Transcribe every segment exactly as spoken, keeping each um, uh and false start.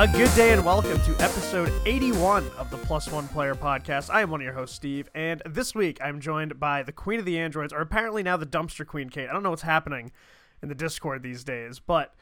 A good day and welcome to episode eighty-one of the Plus One Player podcast. I am one of your hosts, Steve, and this week I'm joined by the Queen of the Androids, or apparently now the Dumpster Queen, Kate. I don't know what's happening in the Discord these days, but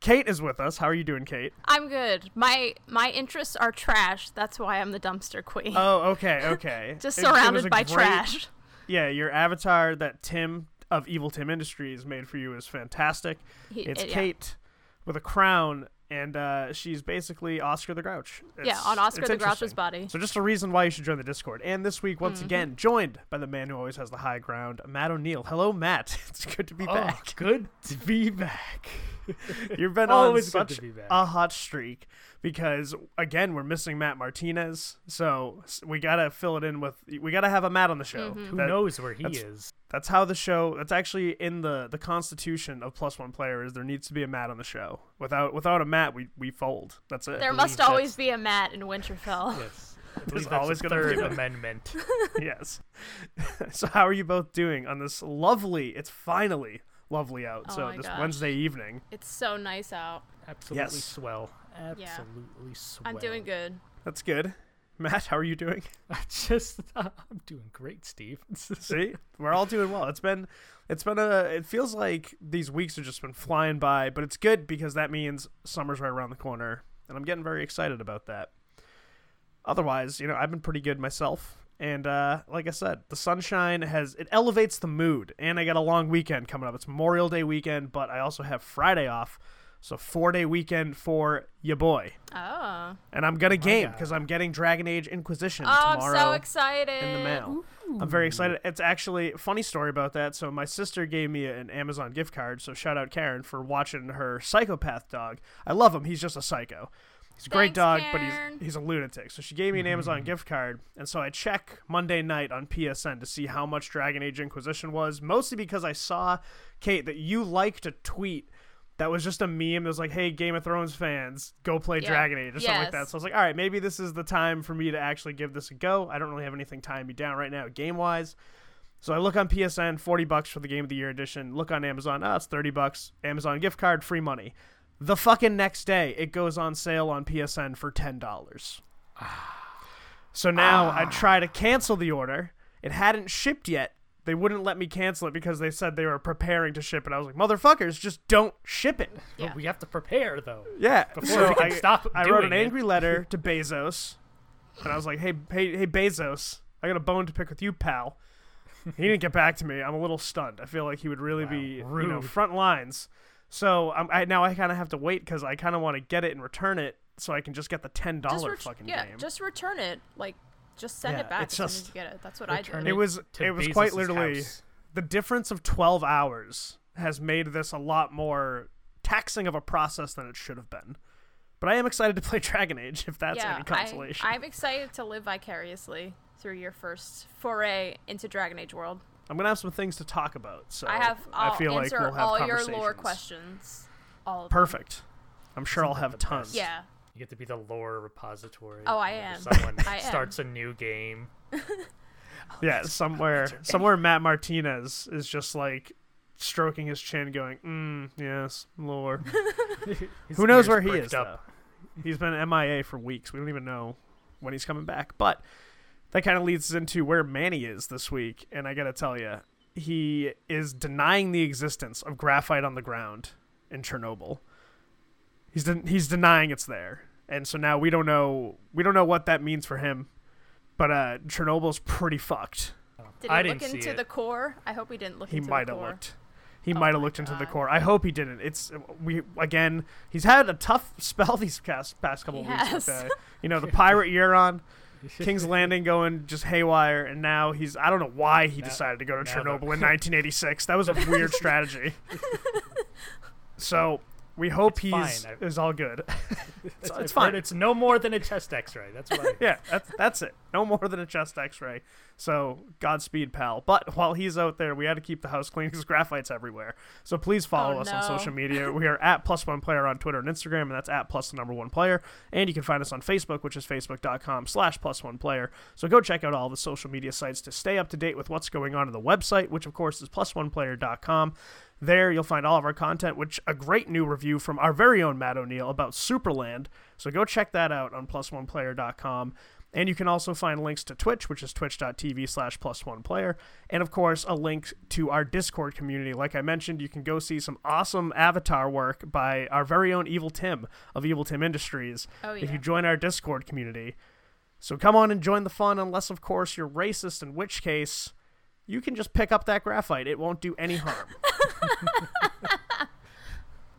Kate is with us. How are you doing, Kate? I'm good. My my interests are trash. That's why I'm the Dumpster Queen. Oh, okay, okay. Just it, surrounded it by great, trash. Yeah, your avatar that Tim of Evil Tim Industries made for you is fantastic. He, it's it, Kate yeah. with a crown. And uh, she's basically Oscar the Grouch. It's, yeah, on Oscar the Grouch's body. So just a reason why you should join the Discord. And this week, once mm-hmm. again, joined by the man who always has the high ground, Matt O'Neill. Hello, Matt. It's good to be oh, back. Good to be back. You've been on such be a hot streak because, again, we're missing Matt Martinez. So we got to fill it in with, we got to have a Matt on the show. Mm-hmm. Who that, knows where he that's, is. That's how the show, that's actually in the, the constitution of Plus One Player is there needs to be a Matt on the show. Without without a Matt, we, we fold. That's it. There must always be a Matt in Winterfell. Yes. There's always going to be an amendment. Yes. So how are you both doing on this lovely, it's finally lovely out. Oh so this gosh. Wednesday evening. It's so nice out. Absolutely yes. swell. Absolutely yeah. swell. I'm doing good. That's good. Matt, how are you doing? I just, I'm doing great, Steve. See, we're all doing well. It's been, it's been a, it feels like these weeks have just been flying by, but it's good because that means summer's right around the corner, and I'm getting very excited about that. Otherwise, you know, I've been pretty good myself, and uh, like I said, the sunshine has, it elevates the mood, and I got a long weekend coming up. It's Memorial Day weekend, but I also have Friday off. So four-day weekend for ya boy. Oh. And I'm going to game because I'm getting Dragon Age Inquisition oh, tomorrow. I'm so excited. In the mail. Ooh. I'm very excited. It's actually a funny story about that. So my sister gave me an Amazon gift card. So shout out Karen for watching her psychopath dog. I love him. He's just a psycho. He's a great Thanks, dog, Karen. but he's he's a lunatic. So she gave me an Amazon mm. gift card. And so I check Monday night on P S N to see how much Dragon Age Inquisition was, mostly because I saw, Kate, that you liked a tweet that was just a meme that was like, hey, Game of Thrones fans, go play yeah. Dragon Age or yes. something like that. So I was like, all right, maybe this is the time for me to actually give this a go. I don't really have anything tying me down right now game-wise. So I look on P S N, forty bucks for the Game of the Year edition. Look on Amazon, oh, it's thirty bucks. Amazon gift card, free money. The fucking next day, it goes on sale on P S N for ten dollars. So now ah. I try to cancel the order. It hadn't shipped yet. They wouldn't let me cancel it because they said they were preparing to ship it. I was like, motherfuckers, just don't ship it. Yeah. Well, we have to prepare, though. Yeah. Before so we can I, stop I doing wrote an it. angry letter to Bezos, and I was like, hey, hey, hey, Bezos, I got a bone to pick with you, pal. He didn't get back to me. I'm a little stunned. I feel like he would really wow, be rude. You know, front lines. So um, I, now I kind of have to wait because I kind of want to get it and return it so I can just get the ten dollars re- fucking yeah, game. Yeah, just return it, like... Just send yeah, it back as soon as you get it. That's what I did. It was it was Bezos' quite literally house. The difference of twelve hours has made this a lot more taxing of a process than it should have been. But I am excited to play Dragon Age, if that's yeah, any consolation. I, I'm excited to live vicariously through your first foray into Dragon Age world. I'm gonna have some things to talk about, so I have. I'll I feel answer like we'll have all your lore questions. All of perfect. Them. I'm sure Something I'll have tons. Best. Yeah. You get to be the lore repository. Oh, I am. Someone I starts am. a new game. yeah, somewhere somewhere Matt Martinez is just like stroking his chin going, mm, yes, lore. Who knows where he is, up. though? He's been M I A for weeks. We don't even know when he's coming back. But that kind of leads into where Manny is this week. And I got to tell you, he is denying the existence of graphite on the ground in Chernobyl. He's den- he's denying it's there, and so now we don't know we don't know what that means for him. But uh, Chernobyl's pretty fucked. Did he I look didn't into the core? I hope he didn't look he into the core. He might have looked. He oh might have looked God. into the core. I hope he didn't. It's we again. He's had a tough spell these past, past couple of yes. weeks. With, uh, you know, the pirate Euron, King's Landing going just haywire, and now he's I don't know why he now, decided to go to Chernobyl in nineteen eighty-six. That was a weird strategy. So. We hope it's he's I, is all good. it's it's fine. It's no more than a chest X-ray. That's right. yeah, that's that's it. No more than a chest X-ray. So Godspeed, pal. But while he's out there, we had to keep the house clean because graphite's everywhere. So please follow oh, us no. on social media. We are at Plus One Player on Twitter and Instagram, and that's at Plus the Number One Player. And you can find us on Facebook, which is facebook dot com slash Plus One Player. So go check out all the social media sites to stay up to date with what's going on in the website, which of course is plus one player dot com. There, you'll find all of our content, which a great new review from our very own Matt O'Neill about Superland. So go check that out on plus one player dot com. And you can also find links to Twitch, which is twitch dot t v slash plus one player. And, of course, a link to our Discord community. Like I mentioned, you can go see some awesome avatar work by our very own Evil Tim of Evil Tim Industries oh, yeah. if you join our Discord community. So come on and join the fun, unless, of course, you're racist, in which case you can just pick up that graphite. It won't do any harm.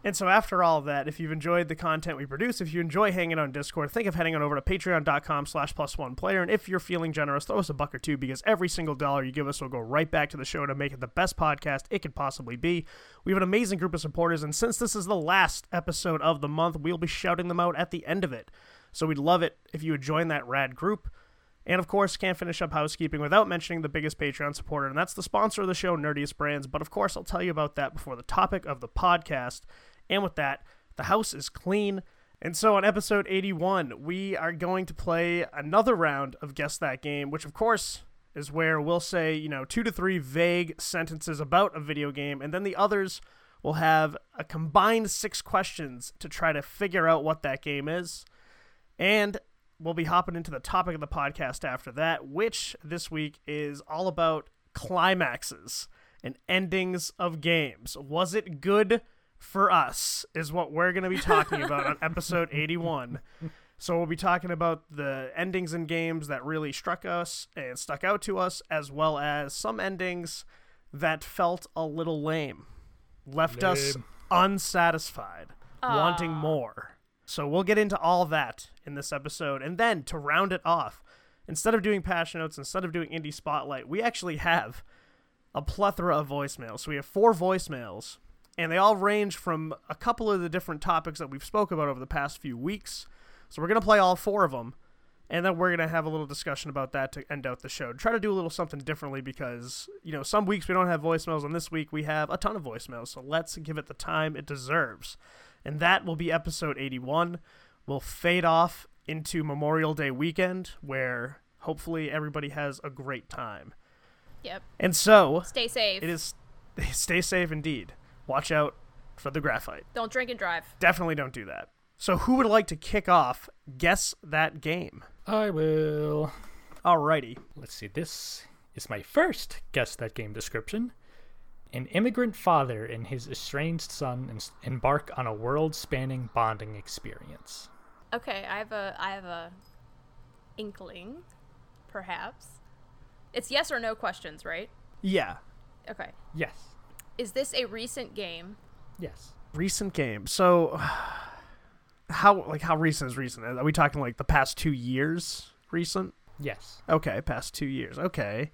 And so after all of that, if you've enjoyed the content we produce, if you enjoy hanging on Discord, think of heading on over to patreon dot com slash plus one player. And if you're feeling generous, throw us a buck or two, because every single dollar you give us will go right back to the show to make it the best podcast it could possibly be. We have an amazing group of supporters, and since this is the last episode of the month, we'll be shouting them out at the end of it. So we'd love it if you would join that rad group. And, of course, can't finish up housekeeping without mentioning the biggest Patreon supporter, and that's the sponsor of the show, Nerdiest Brands. But, of course, I'll tell you about that before the topic of the podcast. And with that, the house is clean. And so on episode eighty-one, we are going to play another round of Guess That Game, which, of course, is where we'll say, you know, two to three vague sentences about a video game, and then the others will have a combined six questions to try to figure out what that game is. And we'll be hopping into the topic of the podcast after that, which this week is all about climaxes and endings of games. Was it good for us is what we're going to be talking about on episode eighty-one. So we'll be talking about the endings in games that really struck us and stuck out to us, as well as some endings that felt a little lame, left lame. us unsatisfied, Aww. wanting more. So we'll get into all that in this episode. And then to round it off, instead of doing Passion Notes, instead of doing Indie Spotlight, we actually have a plethora of voicemails. So we have four voicemails, and they all range from a couple of the different topics that we've spoke about over the past few weeks. So we're going to play all four of them, and then we're going to have a little discussion about that to end out the show. Try to do a little something differently because, you know, some weeks we don't have voicemails, and this week we have a ton of voicemails. So let's give it the time it deserves. And that will be episode eighty-one. We'll fade off into Memorial Day weekend, where hopefully everybody has a great time. Yep. And so stay safe. It is stay safe indeed. Watch out for the graphite. Don't drink and drive. Definitely don't do that. So who would like to kick off Guess That Game? I will. Alrighty. Let's see. This is my first Guess That Game description. An immigrant father and his estranged son embark on a world-spanning bonding experience. Okay, I have a, I have a inkling, perhaps. It's yes or no questions, right? Yeah. Okay. Yes. Is this a recent game? Yes. Recent game. So, how like how recent is recent? Are we talking like the past two years recent? Yes. Okay, past two years. Okay.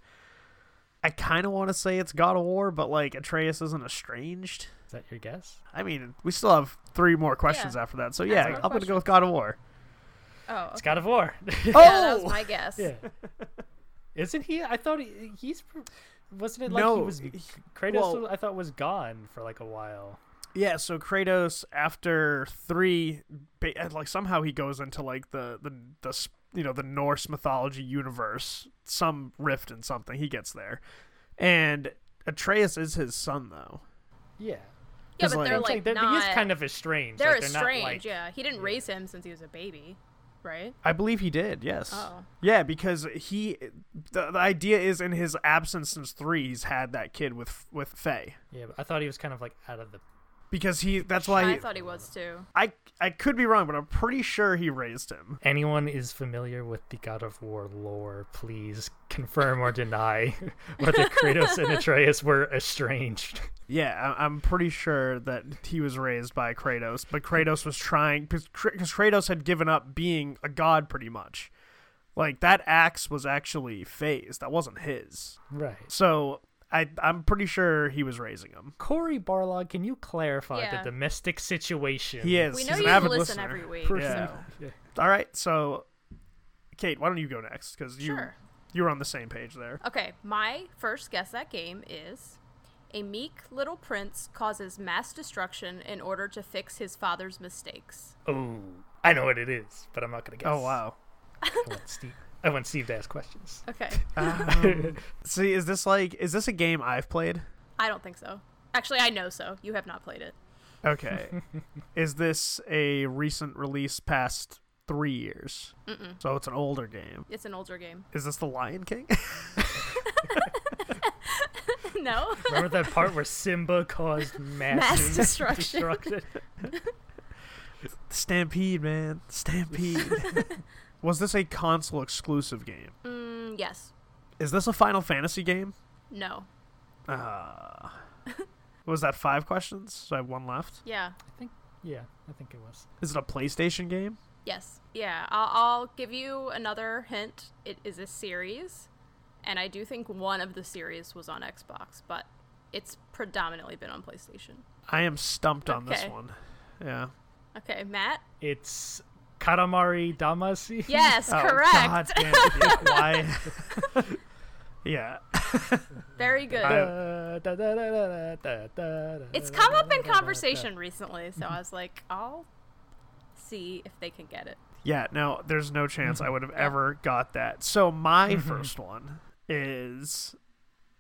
I kind of want to say it's God of War, but, like, Atreus isn't estranged. Is that your guess? I mean, we still have three more questions yeah. after that, so, yeah, I'm going to go with God of War. Oh. Okay. It's God of War. oh! Yeah, that was my guess. Yeah. Isn't he? I thought he, he's... Wasn't it like no, he was... He, Kratos, well, I thought, was gone for, like, a while. Yeah, so Kratos, after three... Like, somehow he goes into, like, the... the, the you know, the Norse mythology universe, some rift in something. He gets there. And Atreus is his son, though. Yeah. Yeah, but like, they're, like, they're, not... He is kind of estranged. They're, like, they're estranged, not, like, yeah. He didn't yeah. raise him since he was a baby, right? I believe he did, yes. Oh. Yeah, because he... The, the idea is in his absence since three, he's had that kid with with Faye. Yeah, but I thought he was kind of, like, out of the... Because he, that's why... I he, thought he was, too. I I could be wrong, but I'm pretty sure he raised him. Anyone is familiar with the God of War lore, please confirm or deny whether Kratos and Atreus were estranged. Yeah, I'm pretty sure that he was raised by Kratos, but Kratos was trying... Because Kratos had given up being a god, pretty much. Like, that axe was actually Faye's. That wasn't his. Right. So... I, I'm pretty sure he was raising him. Corey Barlog, can you clarify yeah. the domestic situation? He is. We know He's you listen listener. every week. Yeah. yeah. All right. So, Kate, why don't you go next? Because you, sure. you were on the same page there. Okay. My first Guess That Game is a meek little prince causes mass destruction in order to fix his father's mistakes. Oh, I know what it is, but I'm not going to guess. Oh, wow. Come on, Steve. I want Steve to ask questions. Okay. um, see, is this like, is this a game I've played? I don't think so. Actually, I know so. You have not played it. Okay. Is this a recent release past three years? Mm-mm. So it's an older game. It's an older game. Is this The Lion King? No. Remember that part where Simba caused mass, mass destruction? destruction? Stampede, man. Stampede. Was this a console exclusive game? Mm, yes. Is this a Final Fantasy game? No. Uh, was that five questions? So I have one left? Yeah. I think. Yeah, I think it was. Is it a PlayStation game? Yes. Yeah, I'll, I'll give you another hint. It is a series, and I do think one of the series was on Xbox, but it's predominantly been on PlayStation. I am stumped on okay. this one. Yeah. Okay, Matt? It's Katamari Damacy? Yes, oh, correct. God damn it. Yeah, why? Yeah. Very good. I, it's come up in conversation recently, so I was like, I'll see if they can get it. Yeah, no, there's no chance I would have ever got that. So my first one is...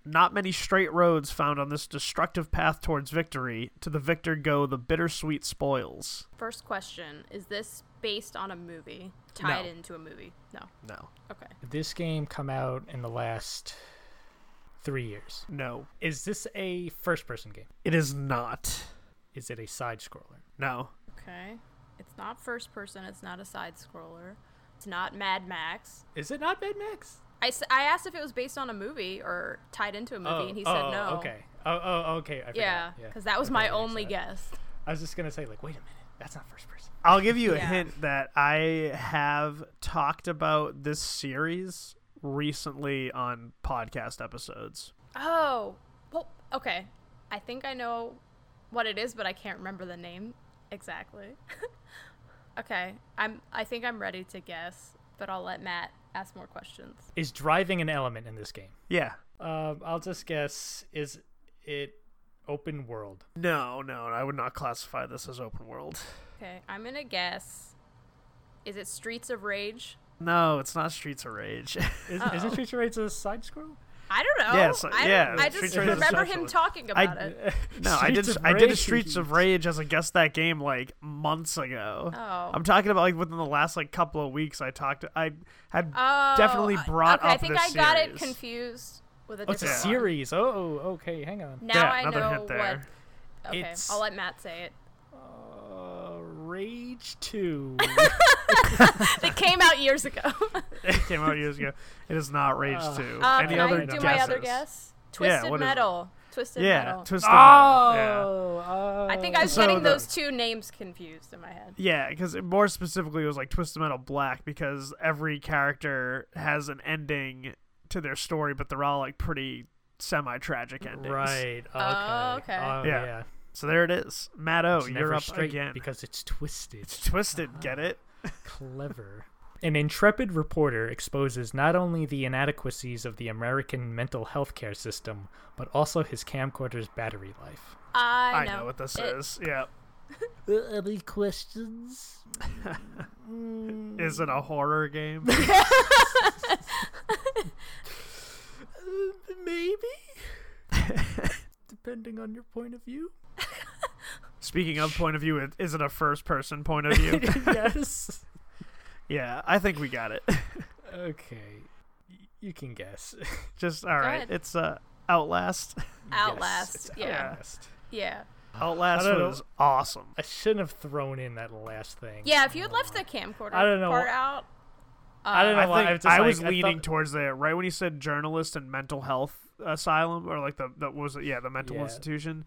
Not many straight roads found on this destructive path towards victory. To the victor go the bittersweet spoils. First question, is this based on a movie? Tied no. into a movie? No. No. Okay. Did this game come out in the last three years? No. Is this a first-person game? It is not. Is it a side-scroller? No. Okay. It's not first-person. It's not a side-scroller. It's not Mad Max. Is it not Mad Max? I, I asked if it was based on a movie or tied into a movie, oh, and he said oh, no. Okay. Oh, oh, okay. I forgot. Yeah, because yeah. that was my only guess. I was just going to say, like, wait a minute. That's not first person. I'll give you yeah. a hint that I have talked about this series recently on podcast episodes. Oh, well, okay. I think I know what it is, but I can't remember the name exactly. Okay. I'm. I think I'm ready to guess, but I'll let Matt ask more questions. Is driving an element in this game? Yeah. Um, I'll just guess, is it open world? No, no, I would not classify this as open world. Okay, I'm going to guess, is it Streets of Rage? No, it's not Streets of Rage. is, isn't Streets of Rage a side scroll? I don't know. Yeah, so, I, yeah, I just remember him talking about I, it. No, I did I did a Streets of Rage as a guess that game like months ago. Oh. I'm talking about like within the last like couple of weeks I talked I had oh, definitely brought okay, up this series. I think I series. got it confused with a different oh, it's a one. series. Oh, okay, hang on. Now yeah, I know what. Okay, it's, I'll let Matt say it. Uh, Rage two. That came out years ago. It came out years ago. It is not Rage uh, two. Um, Any can other I do guesses? my other guess? Twisted yeah, Metal. Twisted yeah, Metal. Twisted oh, Metal. Oh. Yeah. I think I was so getting the, those two names confused in my head. Yeah, because more specifically, it was like Twisted Metal Black, because every character has an ending to their story, but they're all like pretty semi-tragic endings. Right. Okay. Oh, okay. Oh, yeah. yeah. So there it is. Matt O, you're up again. Because it's twisted. It's twisted. Uh-huh. Get it? Clever. An intrepid reporter exposes not only the inadequacies of the American mental health care system, but also his camcorder's battery life. I know, I know what this it... is. Yeah. Any questions? Is it a horror game? Maybe. Depending on your point of view. Speaking of point of view, is it a first-person point of view? Yes. Yeah, I think we got it. Okay. Y- you can guess. Just, all Go right. Ahead. It's uh, Outlast. Outlast, yes, yeah. Outlast. Yeah. Outlast was awesome. I shouldn't have thrown in that last thing. Yeah, if you had left the camcorder I don't know. part out. Uh, I don't know I why. I was, I like, was leaning I thought... towards there. Right when you said journalist and mental health asylum, or like the, the what was it? Yeah, the mental yeah. institution.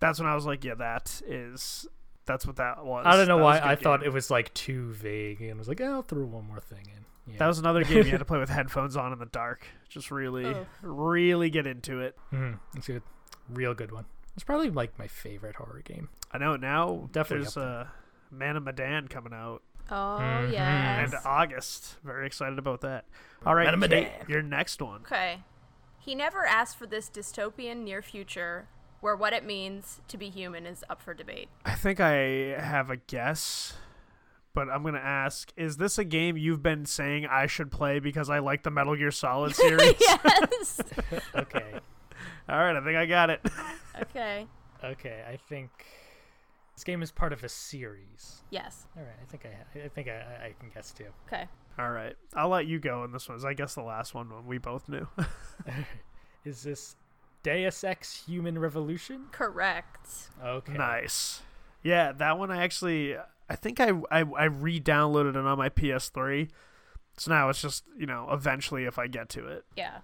That's when I was like, yeah, that is, that's what that was. I don't know that why I game. thought it was like too vague and was like, oh, I'll throw one more thing in. Yeah. That was another game you had to play with headphones on in the dark. Just really, oh. really get into it. Mm, that's a real good one. It's probably like my favorite horror game. I know now Definitely there's uh, Man of Medan coming out. Oh, mm-hmm. yeah. And August. Very excited about that. All right, Kate, your next one. Okay. He never asked for this dystopian near future where what it means to be human is up for debate. I think I have a guess, but I'm going to ask, is this a game you've been saying I should play because I like the Metal Gear Solid series? Yes! Okay. All right, I think I got it. Okay. Okay, I think this game is part of a series. Yes. All right, I think I, I think I, I can guess too. Okay. All right, I'll let you go on this one. I guess the last one we both knew. Is this Deus Ex Human Revolution? Correct. Okay. Nice. Yeah, that one I actually, I think I, I, I re-downloaded it on my P S three. So now it's just, you know, eventually if I get to it. Yeah.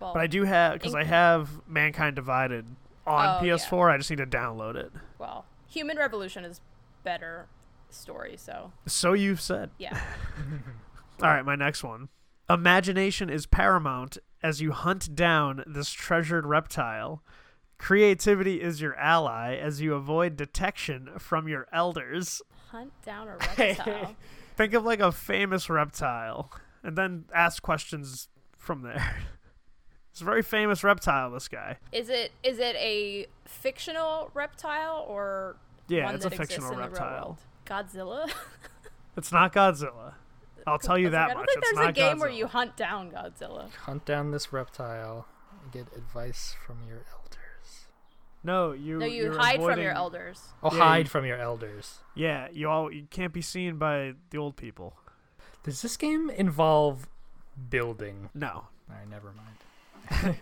Well, but I do have, because I have Mankind Divided on oh, P S four. Yeah. I just need to download it. Well, Human Revolution is better story, so. So you've said. Yeah. All right, my next one. Imagination is paramount as you hunt down this treasured reptile. Creativity is your ally as you avoid detection from your elders. Hunt down a reptile. Think of like a famous reptile and then ask questions from there. It's a very famous reptile, this guy. Is it is it a fictional reptile or yeah, one it's that a fictional reptile. Godzilla? It's not Godzilla. I'll tell you that much. I don't think it's there's a game Godzilla. Where you hunt down Godzilla. Hunt down this reptile and get advice from your elders. No, you. No, you hide avoiding... from your elders. Oh, yeah, hide you... from your elders. Yeah, you all you can't be seen by the old people. Does this game involve building? No. All right, never mind. I had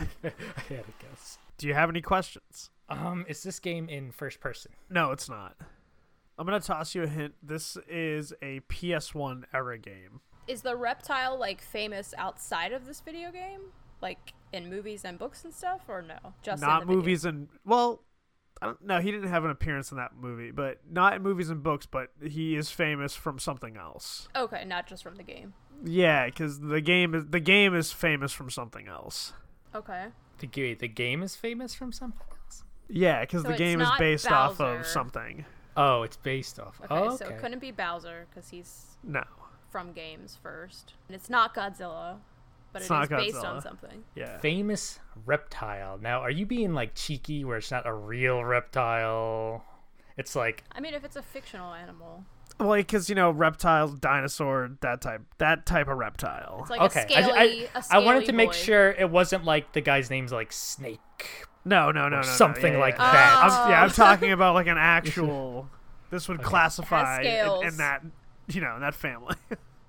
a guess. Do you have any questions? Um, is this game in first person? No, it's not. I'm going to toss you a hint. This is a P S one era game. Is the reptile, like, famous outside of this video game? Like, in movies and books and stuff? Or no? Just not in the movies video? And... Well, I don't, no, he didn't have an appearance in that movie. But not in movies and books, but he is famous from something else. Okay, not just from the game. Yeah, because the game is the game is famous from something else. Okay. The, the game is famous from something else? Yeah, because so the game is based Bowser. Off of something. Oh, it's based off. Okay, oh, okay. So it couldn't be Bowser because he's no from games first, and it's not Godzilla, but it's it is Godzilla. Based on something. Yeah, famous reptile. Now, are you being like cheeky where it's not a real reptile? It's like I mean, if it's a fictional animal, well, because you know, reptile, dinosaur, that type, that type of reptile. It's like okay, a scaly, I, I, a scaly I wanted to boy. Make sure it wasn't like the guy's name's like Snake. No, no, no, no. Something no, yeah, like yeah. that. Oh. I'm, yeah, I'm talking about like an actual. This would okay. classify in, in that, you know, in that family.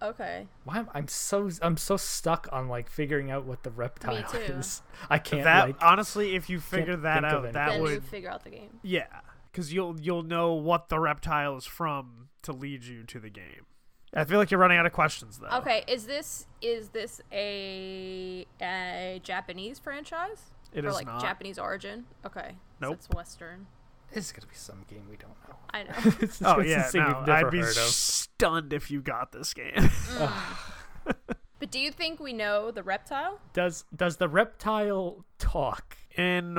Okay. Why am, I'm so I'm so stuck on like figuring out what the reptile is. I can't. That like, honestly, if you figure that out, that then would you figure out the game. Yeah, because you'll you'll know what the reptile is from to lead you to the game. I feel like you're running out of questions though. Okay, is this is this a a Japanese franchise? It or is like not. Japanese origin. Okay. Nope. So it's Western. It's gonna be some game we don't know. I know. It's, oh it's yeah, no, I'd be stunned if you got this game. Mm. But do you think we know the reptile? Does does the reptile talk? In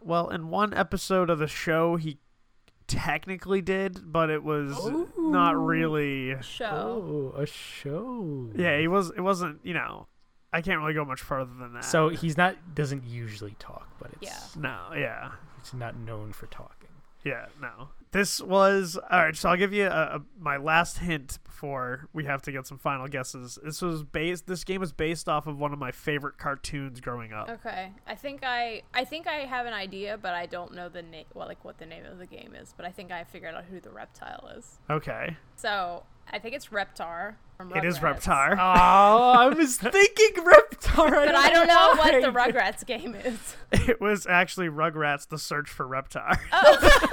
well, in one episode of the show, he technically did, but it was Ooh, not really show. Oh, a show. Yeah, he was. It wasn't. You know. I can't really go much further than that. So he's not doesn't usually talk, but it's yeah. no, yeah, it's not known for talking. Yeah, no. This was all right. So I'll give you a, a, my last hint before we have to get some final guesses. This was based. This game was based off of one of my favorite cartoons growing up. Okay, I think I I think I have an idea, but I don't know the name. Well, like what the name of the game is, but I think I figured out who the reptile is. Okay. So. I think it's Reptar. From Rugrats. It is Reptar. Oh, I was thinking Reptar. I but I don't know what the Rugrats game is. It was actually Rugrats, The Search for Reptar. Oh.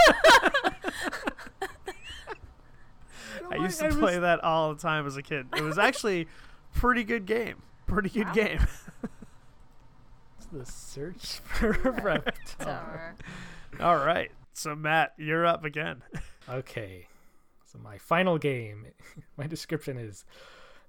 I used to I play was... that all the time as a kid. It was actually pretty good game. Pretty good wow. game. The Search for Reptar. Reptar. All right. So, Matt, you're up again. Okay. So my final game, my description is,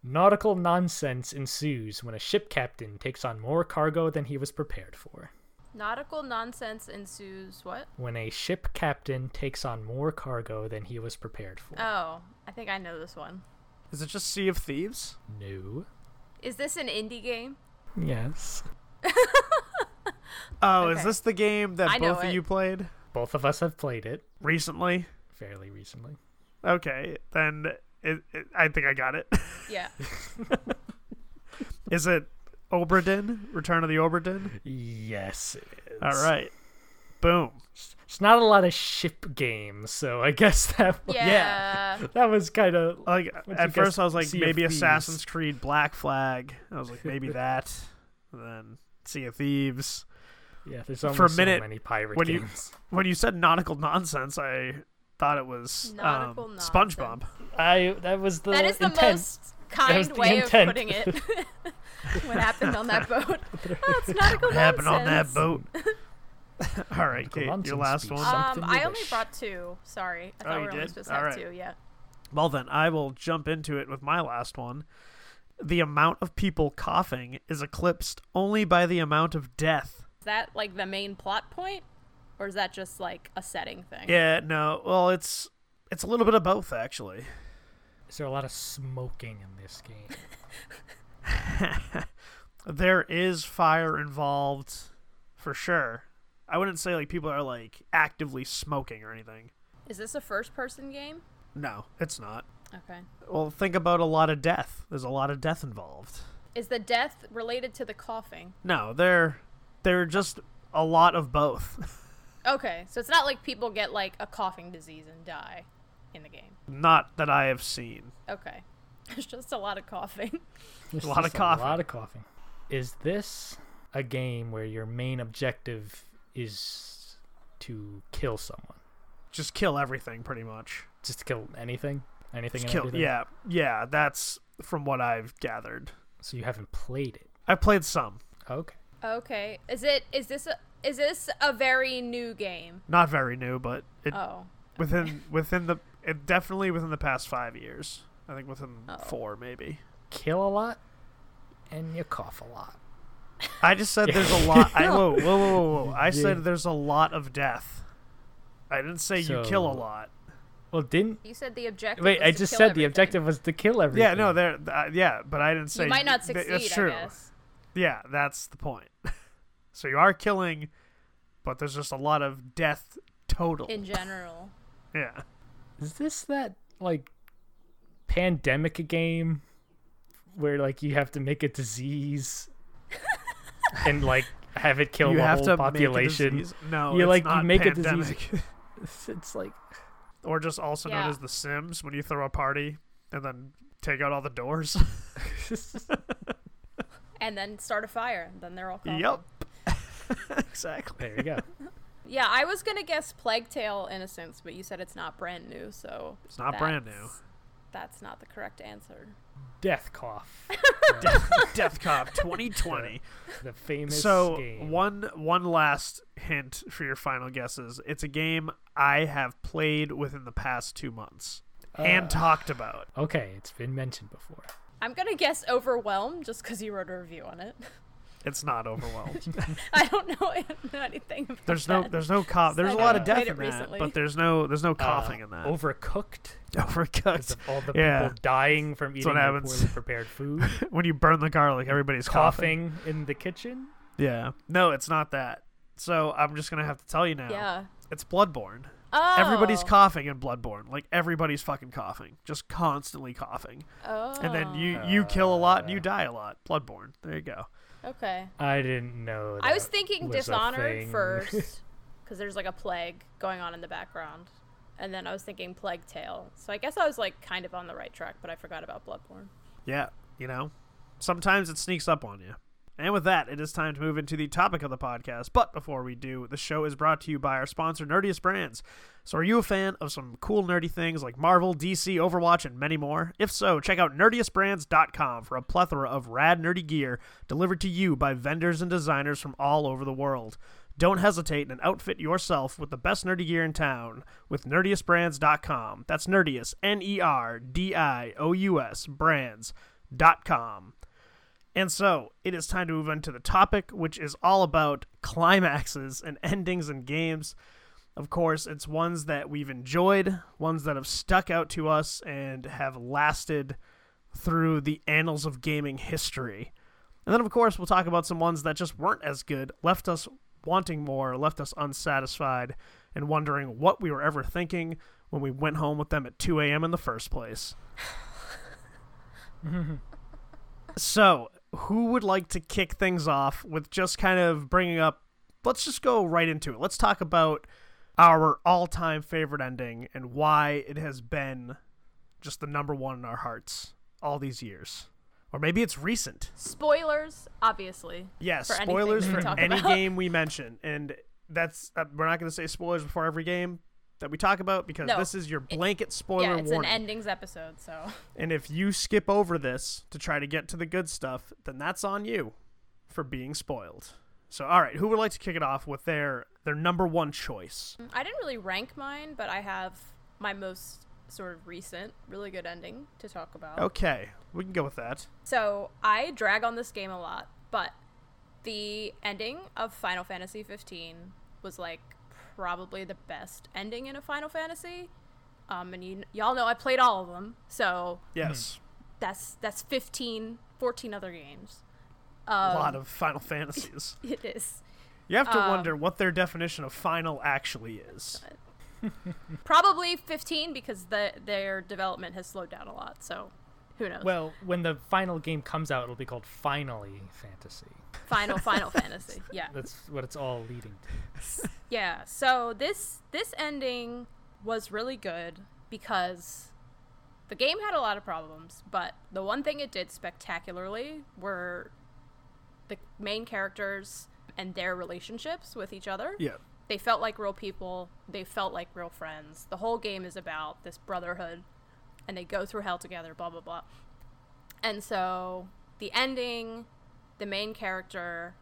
nautical nonsense ensues when a ship captain takes on more cargo than he was prepared for. Nautical nonsense ensues what? When a ship captain takes on more cargo than he was prepared for. Oh, I think I know this one. Is it just Sea of Thieves? No. Is this an indie game? Yes. Oh, okay. Is this the game that I both of it. You played? Both of us have played it. Recently? Fairly recently. Okay, then it, it, I think I got it. Yeah. Is it Oberdin? Return of the Oberdin? Yes, it is. All right. boom. It's not a lot of ship games, so I guess that yeah, yeah that was kind of like at first I was like maybe Assassin's Creed Black Flag. I was like maybe that, and then Sea of Thieves. Yeah, there's for a minute, so many pirate when games. You when you said nautical nonsense, I thought it was um, SpongeBob. I that was the that is the intent. most kind way intent. of putting it. What happened on that boat? Oh, it's nautical what nonsense. What happened on that boat? All right, Kate, your last one. Um, I only brought two. Sorry. I thought oh, we were only supposed to have right. two, yeah. Well, then, I will jump into it with my last one. The amount of people coughing is eclipsed only by the amount of death. Is that, like, the main plot point? Or is that just, like, a setting thing? Yeah, no. Well, it's it's a little bit of both, actually. Is there a lot of smoking in this game? There is fire involved, for sure. I wouldn't say like people are like actively smoking or anything. Is this a first-person game? No, it's not. Okay. Well, think about a lot of death. There's a lot of death involved. Is the death related to the coughing? No, they're they're just a lot of both. Okay, so it's not like people get like a coughing disease and die in the game. Not that I have seen. Okay, it's just a lot of coughing. It's a lot of coughing. A lot of coughing. Is this a game where your main objective is to kill someone? Just kill everything, pretty much. Just kill anything? Anything and kill, everything? Yeah, yeah, that's from what I've gathered. So you haven't played it? I've played some. Okay. Okay. Is it? Is this a, is this a very new game? Not very new, but it, oh, okay. within within the it definitely within the past five years. I think within oh. four, maybe. Kill a lot, and you cough a lot. I just said there's a lot. I, whoa, whoa, whoa, whoa! I said there's a lot of death. I didn't say so, you kill a lot. Well, didn't you said the objective? Wait, was I to just kill said everything. The objective was to kill everything. Yeah, no, there. Uh, yeah, but I didn't say you might not succeed. Th- that's true. I guess. Yeah, that's the point. So you are killing, but there's just a lot of death total in general. Yeah. Is this that like pandemic game where like you have to make a disease? And like have it kill you the whole population. No, you like you make pandemic. a disease. It's like, or just also yeah. known as The Sims, when you throw a party and then take out all the doors, and then start a fire. And then they're all coughing. Yep, exactly. There you go. Yeah, I was gonna guess Plague Tale: Innocence, but you said it's not brand new, so it's not brand new. That's not the correct answer. Death Cough. Death, Death Cough twenty twenty. The, the famous so game. one one last hint for your final guesses. It's a game I have played within the past two months uh, and talked about. Okay, it's been mentioned before. I'm going to guess Overwhelmed just because you wrote a review on it. It's not Overwhelmed. I don't know, I don't know anything about there's no, that. There's no cough. There's so a lot of death in recently. that, but there's no there's no coughing uh, in that. Overcooked. Overcooked. All the yeah. people dying from eating poorly prepared food. When you burn the garlic, everybody's coughing. Coughing in the kitchen? Yeah. No, it's not that. So I'm just going to have to tell you now. Yeah. It's Bloodborne. Oh. Everybody's coughing in Bloodborne. Like, everybody's fucking coughing. Just constantly coughing. Oh. And then you, you kill a lot and you die a lot. Bloodborne. There you go. Okay. I didn't know that. I was thinking was Dishonored first, because there's like a plague going on in the background. And then I was thinking Plague Tale. So I guess I was like kind of on the right track, but I forgot about Bloodborne. Yeah, you know, sometimes it sneaks up on you. And with that, it is time to move into the topic of the podcast. But before we do, the show is brought to you by our sponsor, Nerdiest Brands. So are you a fan of some cool nerdy things like Marvel, D C, Overwatch, and many more? If so, check out nerdiest brands dot com for a plethora of rad nerdy gear delivered to you by vendors and designers from all over the world. Don't hesitate and outfit yourself with the best nerdy gear in town with nerdiest brands dot com. That's Nerdiest, N E R D I O U S, brands dot com. And so, it is time to move into the topic, which is all about climaxes and endings in games. Of course, it's ones that we've enjoyed, ones that have stuck out to us, and have lasted through the annals of gaming history. And then, of course, we'll talk about some ones that just weren't as good, left us wanting more, left us unsatisfied, and wondering what we were ever thinking when we went home with them at two a.m. in the first place. So, who would like to kick things off with just kind of bringing up let's just go right into it. Let's talk about our all-time favorite ending and why it has been just the number one in our hearts all these years. Or maybe it's recent. Spoilers, obviously. Yes, yeah, spoilers for any about. game we mention. And that's uh, we're not going to say spoilers before every game that we talk about, because no, this is your blanket it, spoiler warning. Yeah, it's warning. An endings episode, so. And if you skip over this to try to get to the good stuff, then that's on you for being spoiled. So, all right, who would like to kick it off with their, their number one choice? I didn't really rank mine, but I have my most sort of recent, really good ending to talk about. Okay, we can go with that. So, I drag on this game a lot, but the ending of Final Fantasy fifteen was, like, probably the best ending in a Final Fantasy. Um, and you, y'all know I played all of them, so... Yes. That's that's fifteen, fourteen other games. Um, a lot of Final Fantasies. It is. You have to um, wonder what their definition of final actually is. Probably fifteen, because the, their development has slowed down a lot, so who knows. Well, when the final game comes out, it'll be called Finally Fantasy. Final Final Fantasy, yeah. That's what it's all leading to. Yeah, so this this ending was really good because the game had a lot of problems, but the one thing it did spectacularly were the main characters and their relationships with each other. Yeah. They felt like real people. They felt like real friends. The whole game is about this brotherhood, and they go through hell together, blah, blah, blah. And so the ending, the main character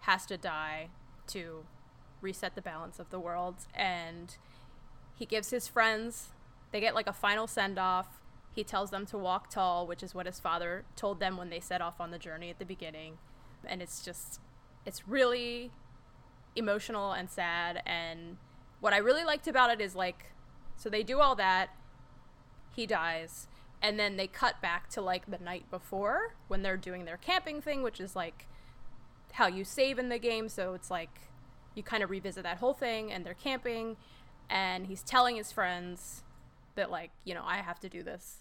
has to die to reset the balance of the world, and he gives his friends, they get like a final send-off. He tells them to walk tall, which is what his father told them when they set off on the journey at the beginning. And it's just, it's really emotional and sad. And what I really liked about it is, like, so they do all that, he dies, and then they cut back to, like, the night before when they're doing their camping thing, which is, like, how you save in the game. So it's, like, you kind of revisit that whole thing, and they're camping, and he's telling his friends that, like, you know, I have to do this.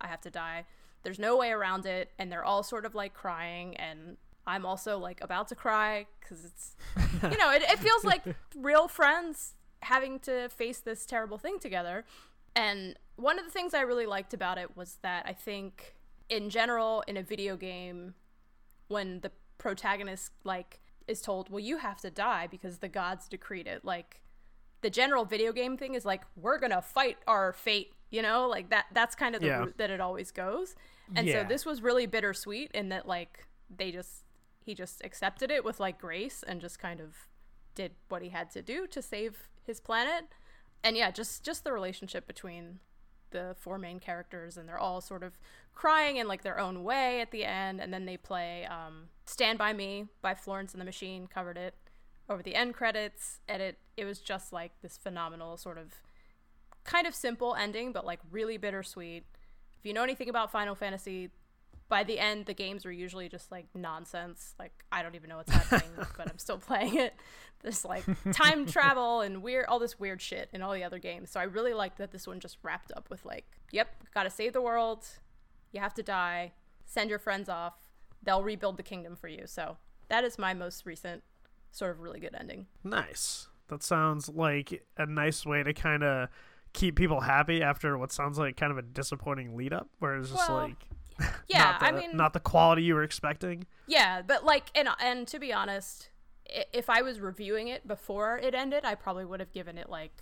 I have to die. There's no way around it, and they're all sort of, like, crying, and I'm also, like, about to cry because it's, you know, it, it feels like real friends having to face this terrible thing together. And one of the things I really liked about it was that I think in general in a video game, when the protagonist, like, is told, well, you have to die because the gods decreed it, like, the general video game thing is like, we're going to fight our fate, you know, like that. That's kind of the yeah. route that it always goes. And yeah. so this was really bittersweet in that, like, they just, he just accepted it with, like, grace and just kind of did what he had to do to save his planet. And yeah, just, just the relationship between the four main characters, and they're all sort of crying in, like, their own way at the end. And then they play um, Stand By Me by Florence and the Machine, covered it over the end credits. And it, it was just like this phenomenal sort of kind of simple ending, but, like, really bittersweet. If you know anything about Final Fantasy, by the end, the games were usually just, like, nonsense. Like, I don't even know what's happening, but I'm still playing it. There's, like, time travel and weird, all this weird shit in all the other games. So I really liked that this one just wrapped up with, like, yep, gotta save the world. You have to die. Send your friends off. They'll rebuild the kingdom for you. So that is my most recent sort of really good ending. Nice. That sounds like a nice way to kind of keep people happy after what sounds like kind of a disappointing lead-up, where it's just, well, like... Yeah, not the, I mean, not the quality you were expecting. Yeah, but, like, and and to be honest, if I was reviewing it before it ended, I probably would have given it, like,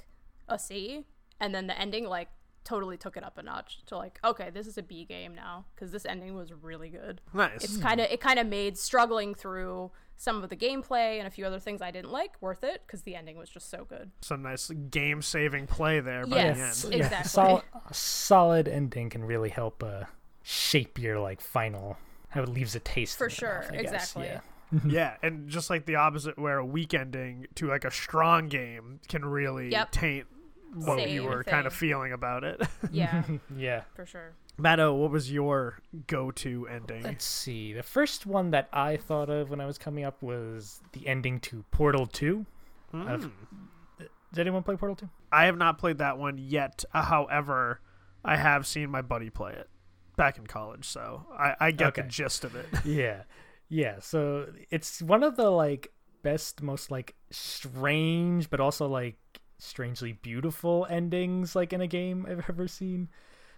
a C, and then the ending, like, totally took it up a notch to, like, okay, this is a B game now, because this ending was really good. Nice. It's kind of it kind of made struggling through some of the gameplay and a few other things I didn't like worth it, because the ending was just so good. Some nice game saving play there. By yes, the end. Exactly. Yeah, sol- a solid ending can really help. Uh... shape your, like, final, how it leaves a taste for sure. Mouth, exactly. Yeah. Yeah, and just like the opposite, where a weak ending to, like, a strong game can really yep. taint what Same you were thing. Kind of feeling about it. Yeah. Yeah, for sure. Matto, what was your go-to ending? Let's see, the first one that I thought of when I was coming up was the ending to Portal two. mm. uh, Did anyone play Portal two? I have not played that one yet. Uh, however, I have seen my buddy play it back in college, so I, I get okay. the gist of it. Yeah. Yeah, so it's one of the, like, best, most like strange, but also like strangely beautiful endings like in a game I've ever seen.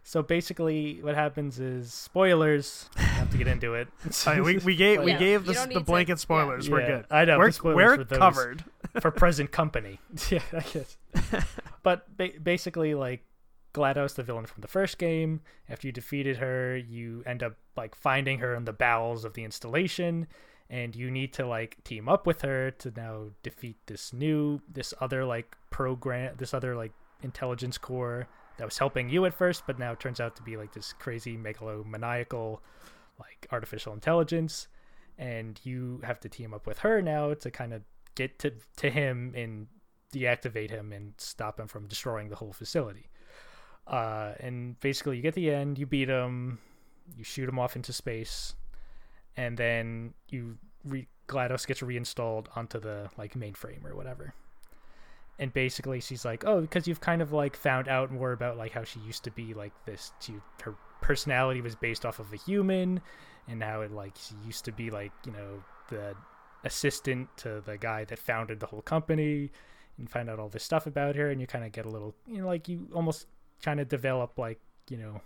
So basically, what happens is spoilers. I have to get into it. Right, we, we gave we yeah. gave the, the blanket to, spoilers. Yeah. We're yeah, good. I know. We're, we're for those, covered for present company. Yeah, I guess. But ba- basically, like GLaDOS, the villain from the first game, after you defeated her, you end up like finding her in the bowels of the installation, and you need to like team up with her to now defeat this new, this other like program, this other like intelligence corps that was helping you at first, but now it turns out to be like this crazy megalomaniacal like artificial intelligence, and you have to team up with her now to kind of get to to him and deactivate him and stop him from destroying the whole facility. Uh, and basically you get the end, you beat him, you shoot him off into space, and then you re- GLaDOS gets reinstalled onto the like mainframe or whatever. And basically she's like, oh, because you've kind of like found out more about like how she used to be like this. She, her personality was based off of a human, and now it like she used to be like, you know, the assistant to the guy that founded the whole company, and find out all this stuff about her. And you kind of get a little, you know, like you almost kind of develop like, you know,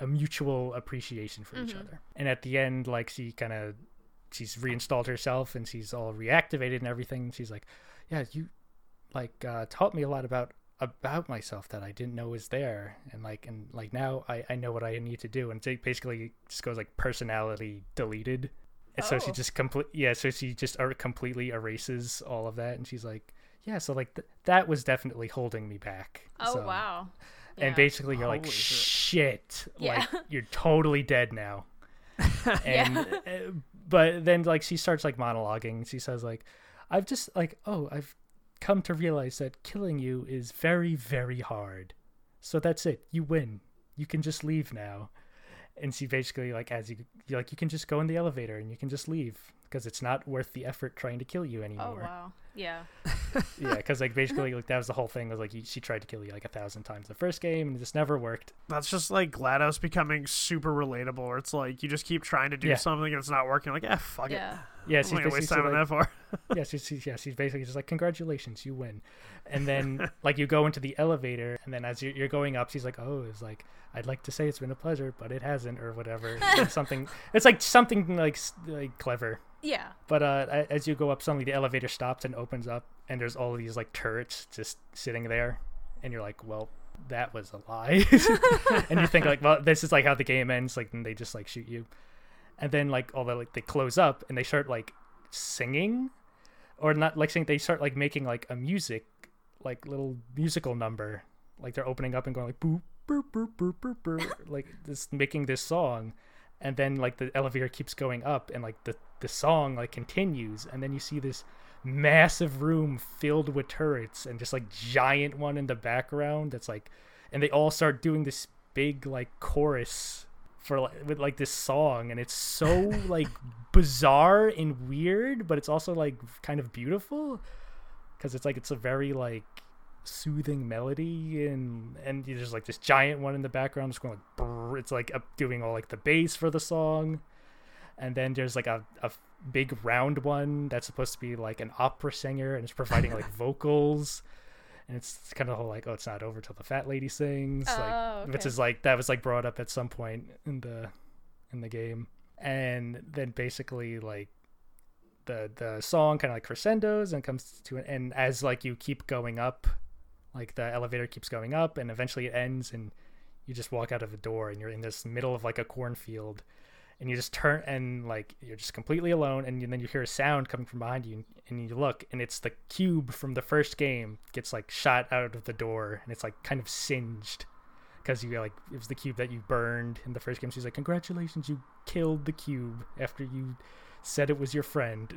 a mutual appreciation for mm-hmm. each other. And at the end, like she kind of, she's reinstalled herself and she's all reactivated and everything. She's like, yeah, you... like uh taught me a lot about about myself that I didn't know was there, and like and like now I, I know what I need to do. And it basically just goes like personality deleted, and oh. so she just complete yeah so she just er- completely erases all of that, and she's like, yeah, so like th- that was definitely holding me back. Oh so, wow yeah. And basically you're Holy like shit, shit. Yeah. Like you're totally dead now. And yeah. uh, but then like she starts like monologuing. She says like, I've just like oh I've come to realize that killing you is very, very hard. So that's it. You win. You can just leave now. And she basically like, as you like, you can just go in the elevator and you can just leave because it's not worth the effort trying to kill you anymore. Oh wow, yeah, yeah. Because like basically like that was the whole thing was like she tried to kill you like a thousand times the first game and it just never worked. That's just like GLaDOS becoming super relatable. Where it's like you just keep trying to do yeah. something and it's not working. Like, yeah, fuck yeah. it. Yeah, she's basically, she's like, that far. yeah, she's, she's, yeah, she's basically just like, congratulations, you win. And then, like, you go into the elevator, and then as you're, you're going up, she's like, oh, it's like, I'd like to say it's been a pleasure, but it hasn't, or whatever. It's something, it's like something like, like clever. Yeah. But uh, as you go up, suddenly the elevator stops and opens up, and there's all of these, like, turrets just sitting there. And you're like, well, that was a lie. And you think, like, well, this is, like, how the game ends. Like, and they just, like, shoot you. And then, like, all the, like, they close up and they start, like, singing. Or not, like, singing. They start, like, making, like, a music, like, little musical number. Like, they're opening up and going, like, boop, boop, boop, boop, boop, boop. Like, this, making this song. And then, like, the elevator keeps going up and, like, the, the song, like, continues. And then you see this massive room filled with turrets and just, like, giant one in the background that's, like... And they all start doing this big, like, chorus... for like, with like this song, and it's so like bizarre and weird, but it's also like kind of beautiful because it's like it's a very like soothing melody, and and there's like this giant one in the background just going like brrr, it's like up doing all like the bass for the song. And then there's like a, a big round one that's supposed to be like an opera singer, and it's providing like vocals. And it's kind of whole like, oh, it's not over till the fat lady sings, oh, like, okay. Which is like that was like brought up at some point in the in the game. And then basically like the the song kind of like crescendos and comes to an end as like you keep going up, like the elevator keeps going up, and eventually it ends and you just walk out of a door and you're in this middle of like a cornfield, and you just turn and like you're just completely alone, and then you hear a sound coming from behind you, and you look, and it's the cube from the first game gets like shot out of the door, and it's like kind of singed because you like it was the cube that you burned in the first game. She's like, congratulations, you killed the cube after you said it was your friend.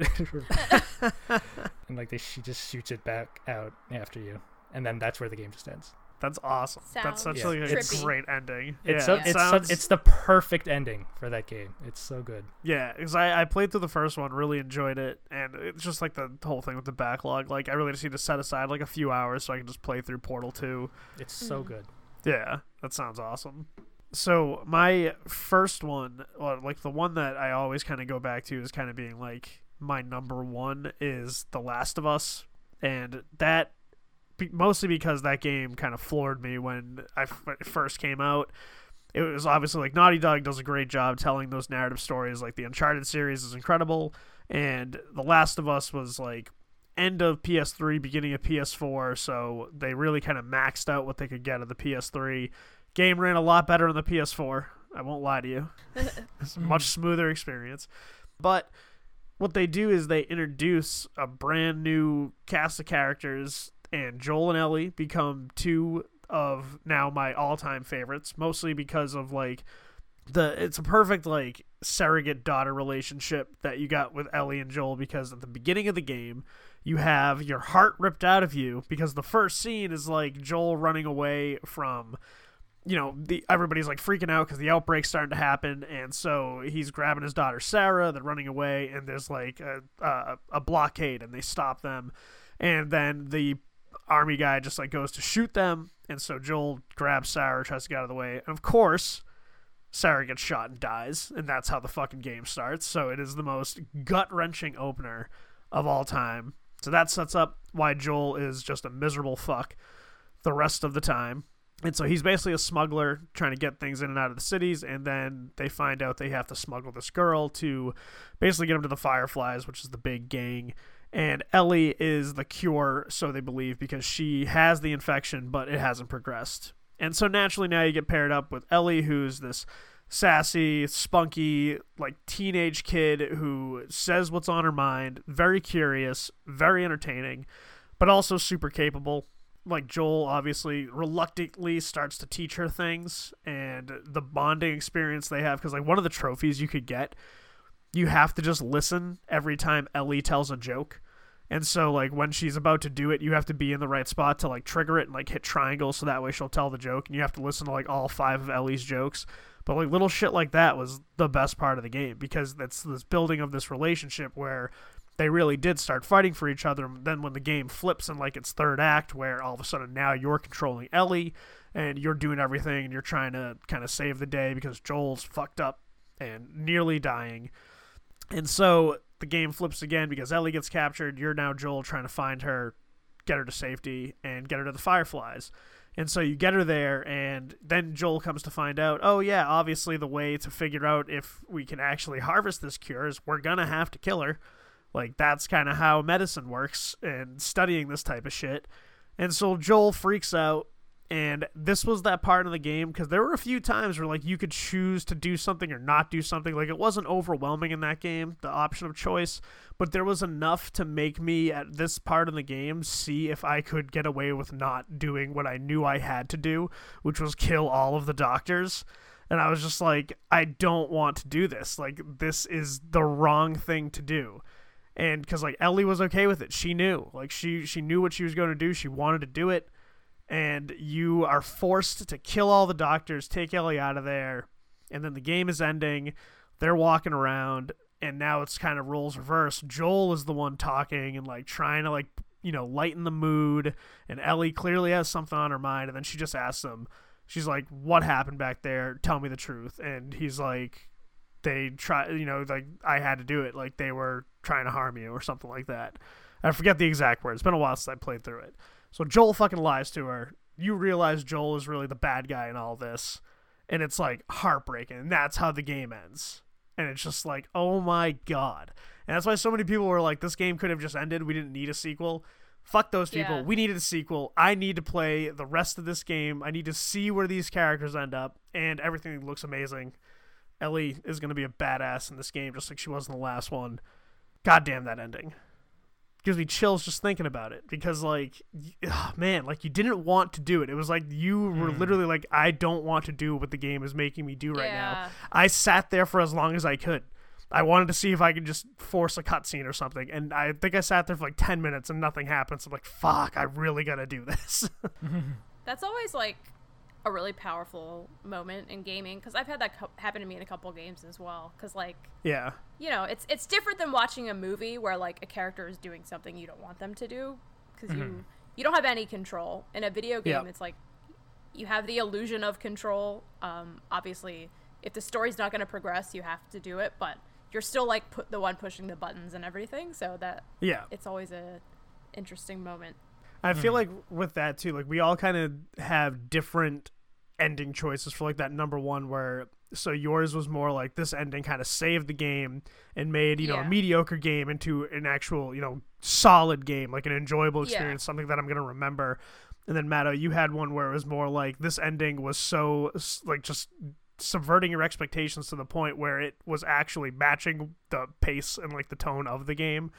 And like they, she just shoots it back out after you, and then that's where the game just ends. That's awesome. Sounds That's such yeah. like a trippy. Great ending. It's, yeah, so, it it's, sounds... so, it's the perfect ending for that game. It's so good. Yeah, because I, I played through the first one, really enjoyed it, and it's just like the whole thing with the backlog. Like I really just need to set aside like a few hours so I can just play through Portal two. It's so mm. good. Yeah, that sounds awesome. So my first one, well, like the one that I always kind of go back to is kind of being like my number one is The Last of Us, and that mostly because that game kind of floored me when I f- first came out. It was obviously like Naughty Dog does a great job telling those narrative stories. Like the Uncharted series is incredible, and The Last of Us was like end of P S three, beginning of P S four, so they really kind of maxed out what they could get of the P S three. Game ran a lot better on the P S four. I won't lie to you. It's a much smoother experience. But what they do is they introduce a brand new cast of characters, and Joel and Ellie become two of now my all-time favorites, mostly because of like the it's a perfect like surrogate daughter relationship that you got with Ellie and Joel, because at the beginning of the game you have your heart ripped out of you because the first scene is like Joel running away from, you know, the everybody's like freaking out because the outbreak's starting to happen, and so he's grabbing his daughter Sarah, they're running away, and there's like a a, a blockade and they stop them, and then the army guy just like goes to shoot them, and so Joel grabs Sarah, tries to get out of the way, and of course Sarah gets shot and dies, and that's how the fucking game starts. So it is the most gut-wrenching opener of all time. So that sets up why Joel is just a miserable fuck the rest of the time. And so he's basically a smuggler trying to get things in and out of the cities, and then they find out they have to smuggle this girl to basically get him to the Fireflies, which is the big gang. And Ellie is the cure, so they believe, because she has the infection, but it hasn't progressed. And so naturally now you get paired up with Ellie, who's this sassy, spunky, like teenage kid who says what's on her mind, very curious, very entertaining, but also super capable. Like Joel obviously reluctantly starts to teach her things, and the bonding experience they have, because like one of the trophies you could get, you have to just listen every time Ellie tells a joke. And so, like, when she's about to do it, you have to be in the right spot to, like, trigger it and, like, hit triangle so that way she'll tell the joke. And you have to listen to, like, all five of Ellie's jokes. But, like, little shit like that was the best part of the game, because that's this building of this relationship where they really did start fighting for each other. And then when the game flips in, like, its third act, where all of a sudden now you're controlling Ellie and you're doing everything and you're trying to kind of save the day because Joel's fucked up and nearly dying. And so the game flips again because Ellie gets captured. You're now Joel trying to find her, get her to safety, and get her to the Fireflies. And so you get her there, and then Joel comes to find out, oh yeah, obviously the way to figure out if we can actually harvest this cure is we're going to have to kill her. Like, that's kind of how medicine works and studying this type of shit. And so Joel freaks out, and this was that part of the game, because there were a few times where, like, you could choose to do something or not do something. Like, it wasn't overwhelming in that game, the option of choice, but there was enough to make me, at this part of the game, see if I could get away with not doing what I knew I had to do, which was kill all of the doctors. And I was just like, I don't want to do this. Like, this is the wrong thing to do. And because, like, Ellie was okay with it. She knew. Like, she, she knew what she was going to do. She wanted to do it. And you are forced to kill all the doctors, take Ellie out of there, and then the game is ending. They're walking around, and now it's kind of roles reverse. Joel is the one talking and, like, trying to, like, you know, lighten the mood, and Ellie clearly has something on her mind, and then she just asks him, she's like, what happened back there? Tell me the truth. And he's like, they try, you know, like, I had to do it. Like, they were trying to harm you or something like that. I forget the exact words. It's been a while since I played through it. So Joel fucking lies to her. You realize Joel is really the bad guy in all this. And it's, like, heartbreaking. And that's how the game ends. And it's just like, oh my god. And that's why so many people were like, this game could have just ended. We didn't need a sequel. Fuck those people. Yeah. We needed a sequel. I need to play the rest of this game. I need to see where these characters end up. And everything looks amazing. Ellie is going to be a badass in this game, just like she was in the last one. Goddamn that ending. Gives me chills just thinking about it, because, like, oh, man, like, you didn't want to do it. It was like you were mm. literally like, I don't want to do what the game is making me do right yeah. now. I sat there for as long as I could. I wanted to see if I could just force a cutscene or something, and I think I sat there for like ten minutes and nothing happened, so I'm like, fuck, I really gotta do this. That's always, like, a really powerful moment in gaming, because I've had that co- happen to me in a couple games as well, because, like, yeah, you know, it's it's different than watching a movie where, like, a character is doing something you don't want them to do, because mm-hmm. you you don't have any control. In a video game, yep. It's like you have the illusion of control. Um, obviously, if the story's not going to progress, you have to do it, but you're still like put the one pushing the buttons and everything, so that yeah, it's always a interesting moment. I feel mm. like with that too, like we all kind of have different ending choices for like that number one where, so yours was more like this ending kind of saved the game and made, you yeah. know, a mediocre game into an actual, you know, solid game, like an enjoyable experience, yeah. something that I'm going to remember. And then Matto, you had one where it was more like this ending was so like just subverting your expectations to the point where it was actually matching the pace and like the tone of the game.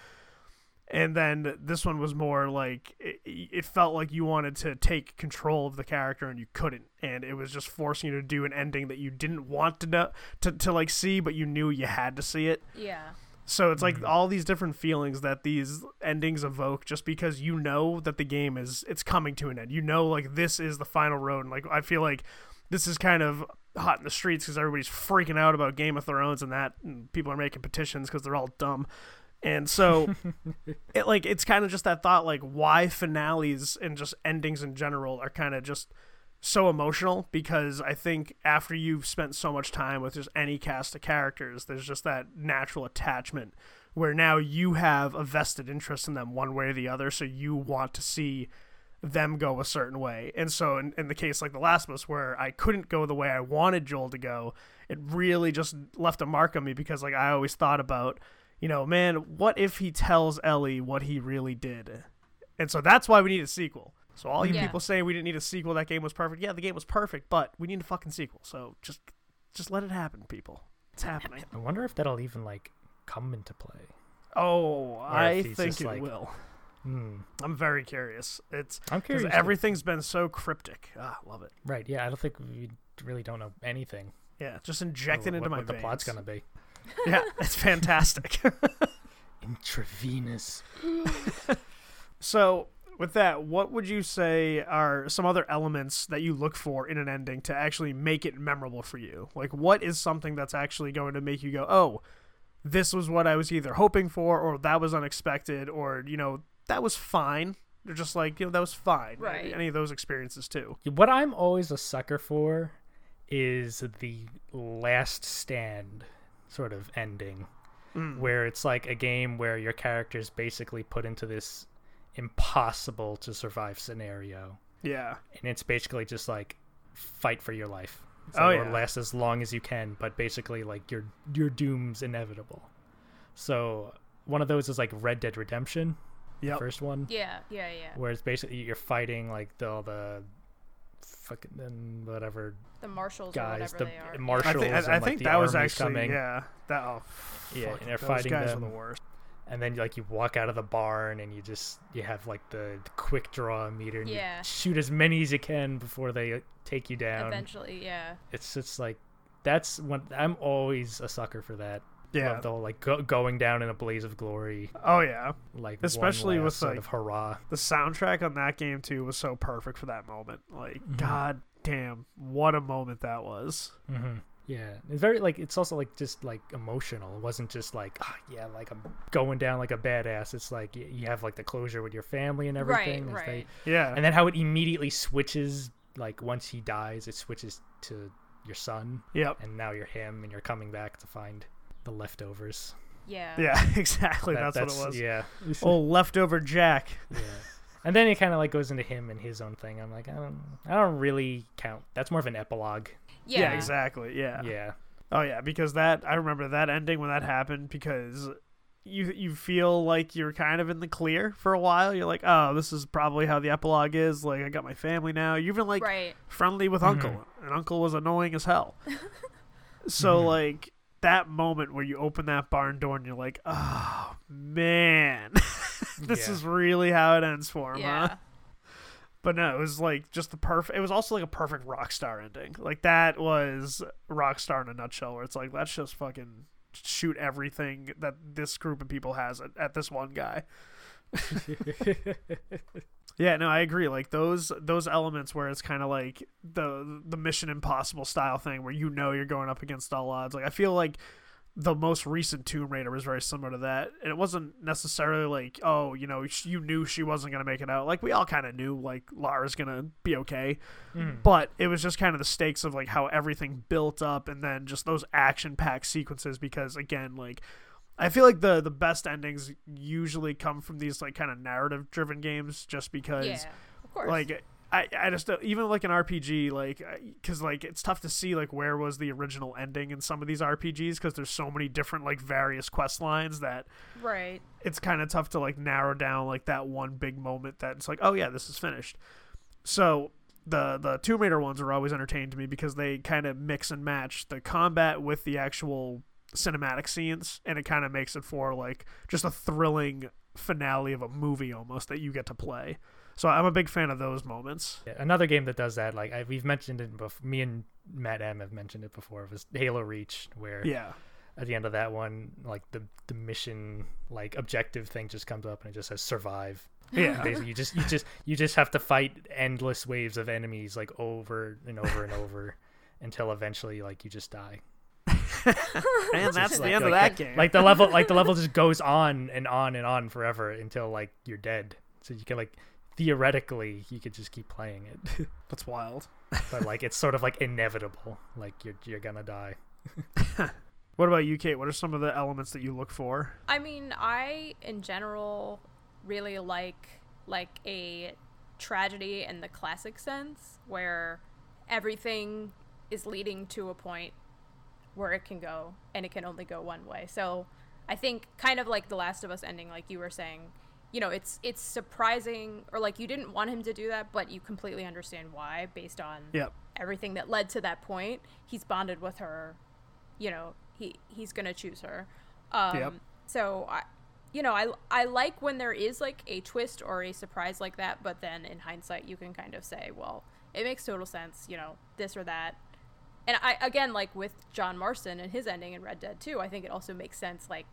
And then this one was more like it, it felt like you wanted to take control of the character and you couldn't, and it was just forcing you to do an ending that you didn't want to know, to, to like see, but you knew you had to see it. Yeah. So it's like all these different feelings that these endings evoke, just because you know that the game is it's coming to an end. You know, like this is the final road, and like I feel like this is kind of hot in the streets because everybody's freaking out about Game of Thrones and that, and people are making petitions because they're all dumb. And so it like it's kind of just that thought, like why finales and just endings in general are kind of just so emotional, because I think after you've spent so much time with just any cast of characters, there's just that natural attachment where now you have a vested interest in them one way or the other, so you want to see them go a certain way. And so in, in the case like The Last of Us, where I couldn't go the way I wanted Joel to go, it really just left a mark on me, because like I always thought about, you know, man, what if he tells Ellie what he really did? And so that's why we need a sequel. So all you yeah. people saying we didn't need a sequel, that game was perfect. Yeah, the game was perfect, but we need a fucking sequel. So just just let it happen, people. It's happening. I wonder if that'll even, like, come into play. Oh, or I think it like, will. Hmm. I'm very curious. It's I'm curious. Because everything's been so cryptic. Ah, love it. Right, yeah, I don't think we really don't know anything. Yeah, just injected into what, my what veins. The plot's going to be. Yeah, it's fantastic. Intravenous. So, with that, what would you say are some other elements that you look for in an ending to actually make it memorable for you? Like, what is something that's actually going to make you go, oh, this was what I was either hoping for, or that was unexpected, or, you know, that was fine. They're just like, you know, that was fine. Right. Any of those experiences, too. What I'm always a sucker for is the last stand sort of ending, mm. where it's like a game where your character's basically put into this impossible to survive scenario, yeah, and it's basically just like fight for your life, so oh, yeah. or last as long as you can, but basically like your your doom's inevitable. So one of those is like Red Dead Redemption, yep. the first one, yeah yeah yeah where it's basically you're fighting like the all the fucking whatever the marshals guys or whatever the they are. marshals I think, I, I and, think like, that was actually coming. yeah that oh, yeah and they're those fighting guys them. Are the worst. And then, like, you walk out of the barn and you just, you have, like, the, the quick draw meter and yeah. you shoot as many as you can before they take you down. Eventually, yeah. It's just, like, that's when, I'm always a sucker for that. Yeah. Love the whole, like, go, going down in a blaze of glory. Oh, yeah. Like, especially with, like, of hurrah. The soundtrack on that game, too, was so perfect for that moment. Like, mm-hmm. god damn, what a moment that was. Mm-hmm. Yeah, it's very like it's also like just like emotional. It wasn't just like oh, yeah, like I'm going down like a badass. It's like you have like the closure with your family and everything. Right, right. They, yeah, and then how it immediately switches. Like once he dies, it switches to your son. Yep. And now you're him, and you're coming back to find the leftovers. Yeah. Yeah, exactly. That, that's, that's what it was. Yeah. Old leftover Jack. Yeah. And then it kind of like goes into him and his own thing. I'm like, I don't, I don't really count. That's more of an epilogue. Yeah. yeah, exactly. Yeah. Yeah. Oh yeah, because that I remember that ending when that happened, because you you feel like you're kind of in the clear for a while. You're like, oh, this is probably how the epilogue is. Like, I got my family now. You've been like right. friendly with mm-hmm. Uncle, and Uncle was annoying as hell. So mm-hmm. like that moment where you open that barn door and you're like, oh man. This yeah. is really how it ends for him, yeah. huh? But no, it was like just the perfect. It was also like a perfect Rockstar ending. Like that was Rockstar in a nutshell, where it's like let's just fucking shoot everything that this group of people has at, at this one guy. Yeah, no, I agree. Like those those elements where it's kind of like the the Mission Impossible style thing, where you know you're going up against all odds. Like I feel like the most recent Tomb Raider was very similar to that. And it wasn't necessarily like, oh, you know, you knew she wasn't going to make it out. Like, we all kind of knew, like, Lara's going to be okay. Mm. But it was just kind of the stakes of, like, how everything built up and then just those action-packed sequences because, again, like, I feel like the, the best endings usually come from these, like, kind of narrative-driven games just because, yeah, of course. like... I, I just even like an R P G, like, because like it's tough to see like where was the original ending in some of these R P Gs because there's so many different like various quest lines that right it's kind of tough to like narrow down like that one big moment that's like, oh yeah, this is finished. So the the Tomb Raider ones are always entertaining to me because they kind of mix and match the combat with the actual cinematic scenes, and it kind of makes it for like just a thrilling finale of a movie almost that you get to play. So I'm a big fan of those moments. Yeah, another game that does that, like I, we've mentioned it before, me and Matt M have mentioned it before, was Halo Reach, where yeah. at the end of that one, like the, the mission, like objective thing just comes up and it just says survive. Yeah, basically you just you just you just have to fight endless waves of enemies like over and over and over until eventually like you just die. And that's just, the like, end like, of that the, game. Like the level, like the level just goes on and on and on forever until like you're dead. So you can like. Theoretically, you could just keep playing it. That's wild. But like, it's sort of like inevitable. Like you're you're gonna die. What about you, Kate? What are some of the elements that you look for? I mean, I in general really like like a tragedy in the classic sense, where everything is leading to a point where it can go, and it can only go one way. So I think kind of like The Last of Us ending, like you were saying. You know, it's it's surprising, or like you didn't want him to do that, but you completely understand why based on yep. everything that led to that point. He's bonded with her, you know, he he's gonna choose her. Um yep. So I, you know, I I like when there is like a twist or a surprise like that, but then in hindsight you can kind of say, well, it makes total sense, you know, this or that. And I again, like with John Marston and his ending in Red Dead two, I think it also makes sense, like,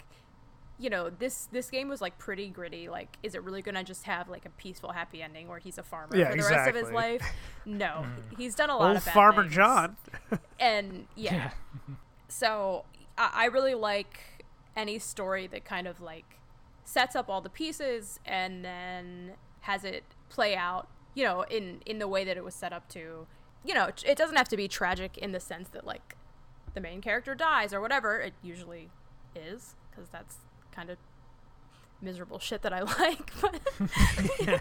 you know, this this game was like pretty gritty. Like, is it really gonna just have like a peaceful happy ending where he's a farmer yeah, for the exactly. rest of his life? No. He's done a lot Old of bad farmer things. John. And yeah. yeah. So I, I really like any story that kind of like sets up all the pieces and then has it play out, you know, in in the way that it was set up to. You know, it doesn't have to be tragic in the sense that like the main character dies or whatever. It usually is, because that's kind of miserable shit that I like. But yeah.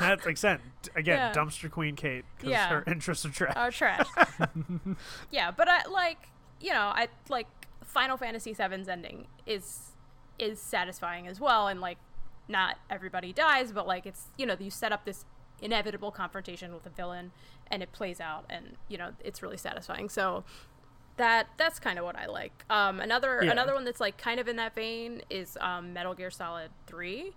That makes sense. Again, yeah. Dumpster Queen Kate, because yeah. her interests are trash. Oh, trash. Yeah, but I like, you know, I like Final Fantasy seven's ending is is satisfying as well, and like not everybody dies, but like it's, you know, you set up this inevitable confrontation with a villain and it plays out, and you know, it's really satisfying. So That that's kind of what I like. Um, another yeah. another one that's like kind of in that vein is um, Metal Gear Solid three,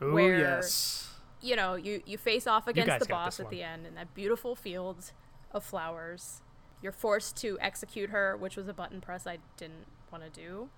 Ooh, where yes. you know you, you face off against the boss at the end in that beautiful field of flowers. You're forced to execute her, which was a button press I didn't want to do.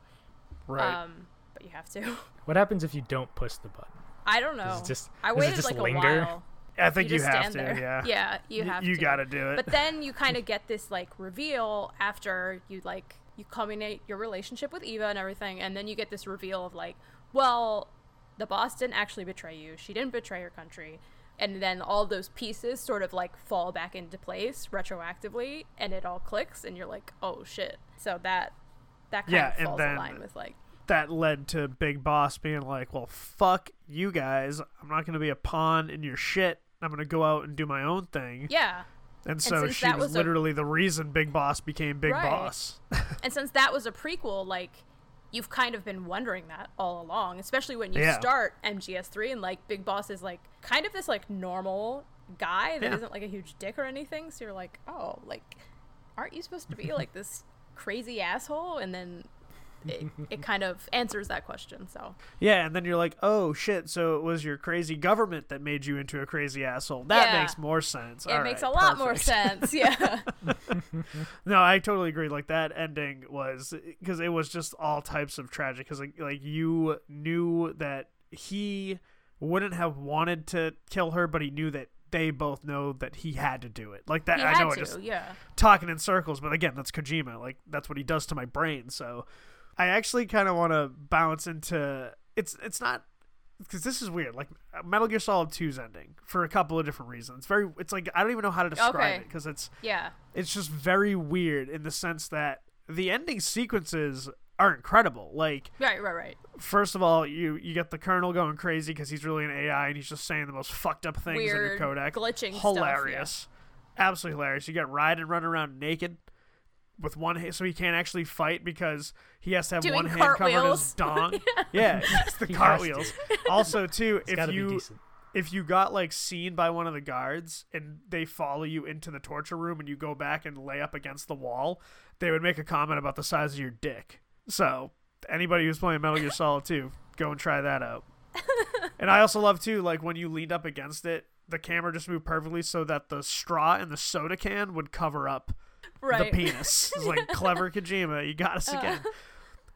Right. Um, but you have to. What happens if you don't push the button? I don't know. Does it just, I waited does it just like linger? a while. I think you, you have to, there. yeah. Yeah, you have you, you to. You gotta do it. But then you kind of get this, like, reveal after you, like, you culminate your relationship with Eva and everything, and then you get this reveal of, like, well, the boss didn't actually betray you. She didn't betray her country. And then all those pieces sort of, like, fall back into place retroactively, and it all clicks, and you're like, oh, shit. So that, that kind yeah, of falls in line with, like... that led to Big Boss being like, well, fuck you guys. I'm not going to be a pawn in your shit. I'm going to go out and do my own thing. Yeah. And so and she was, was literally a... the reason Big Boss became Big right. Boss. And since that was a prequel, like, you've kind of been wondering that all along, especially when you yeah. start M G S three and, like, Big Boss is, like, kind of this, like, normal guy that yeah. isn't, like, a huge dick or anything. So you're like, oh, like, aren't you supposed to be, like, this crazy asshole? And then... It, it kind of answers that question. So yeah, and then you're like, oh shit, so it was your crazy government that made you into a crazy asshole. That yeah. makes more sense. It All makes right, a lot perfect. more sense. Yeah. No, I totally agree. Like that ending was, because it was just all types of tragic, because like, like you knew that he wouldn't have wanted to kill her, but he knew that they both know that he had to do it. Like that, he I know to, I'm just yeah. talking in circles, but again, that's Kojima. Like that's what he does to my brain. So I actually kind of want to bounce into it's. It's not because this is weird. Like Metal Gear Solid two's ending for a couple of different reasons. It's very. It's like I don't even know how to describe okay. it because it's yeah. It's just very weird in the sense that the ending sequences are incredible. Like right, right, right. First of all, you you get the Colonel going crazy because he's really an A I and he's just saying the most fucked up things weird, in your codec. Glitching hilarious. stuff. Hilarious. Yeah. Absolutely hilarious. You get Raiden running around naked with one hand, so he can't actually fight because he has to have Doing one hand cartwheels. covered his dong. yeah. yeah, it's the he cartwheels. Also, too, it's if you if you got like seen by one of the guards and they follow you into the torture room and you go back and lay up against the wall, they would make a comment about the size of your dick. So anybody who's playing Metal Gear Solid two, go and try that out. And I also love too, like when you leaned up against it, the camera just moved perfectly so that the straw and the soda can would cover up right. the penis. It's like clever Kojima, you got us again. Uh.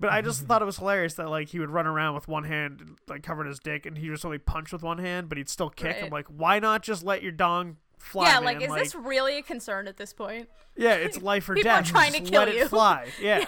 But I just thought it was hilarious that like he would run around with one hand like covered his dick, and he just only punched with one hand, but he'd still kick. Right. I'm like, why not just let your dong fly? Yeah, man. like is like, this really a concern at this point? Yeah, it's life or People death. Are trying just to kill let you. It fly. Yeah. yeah.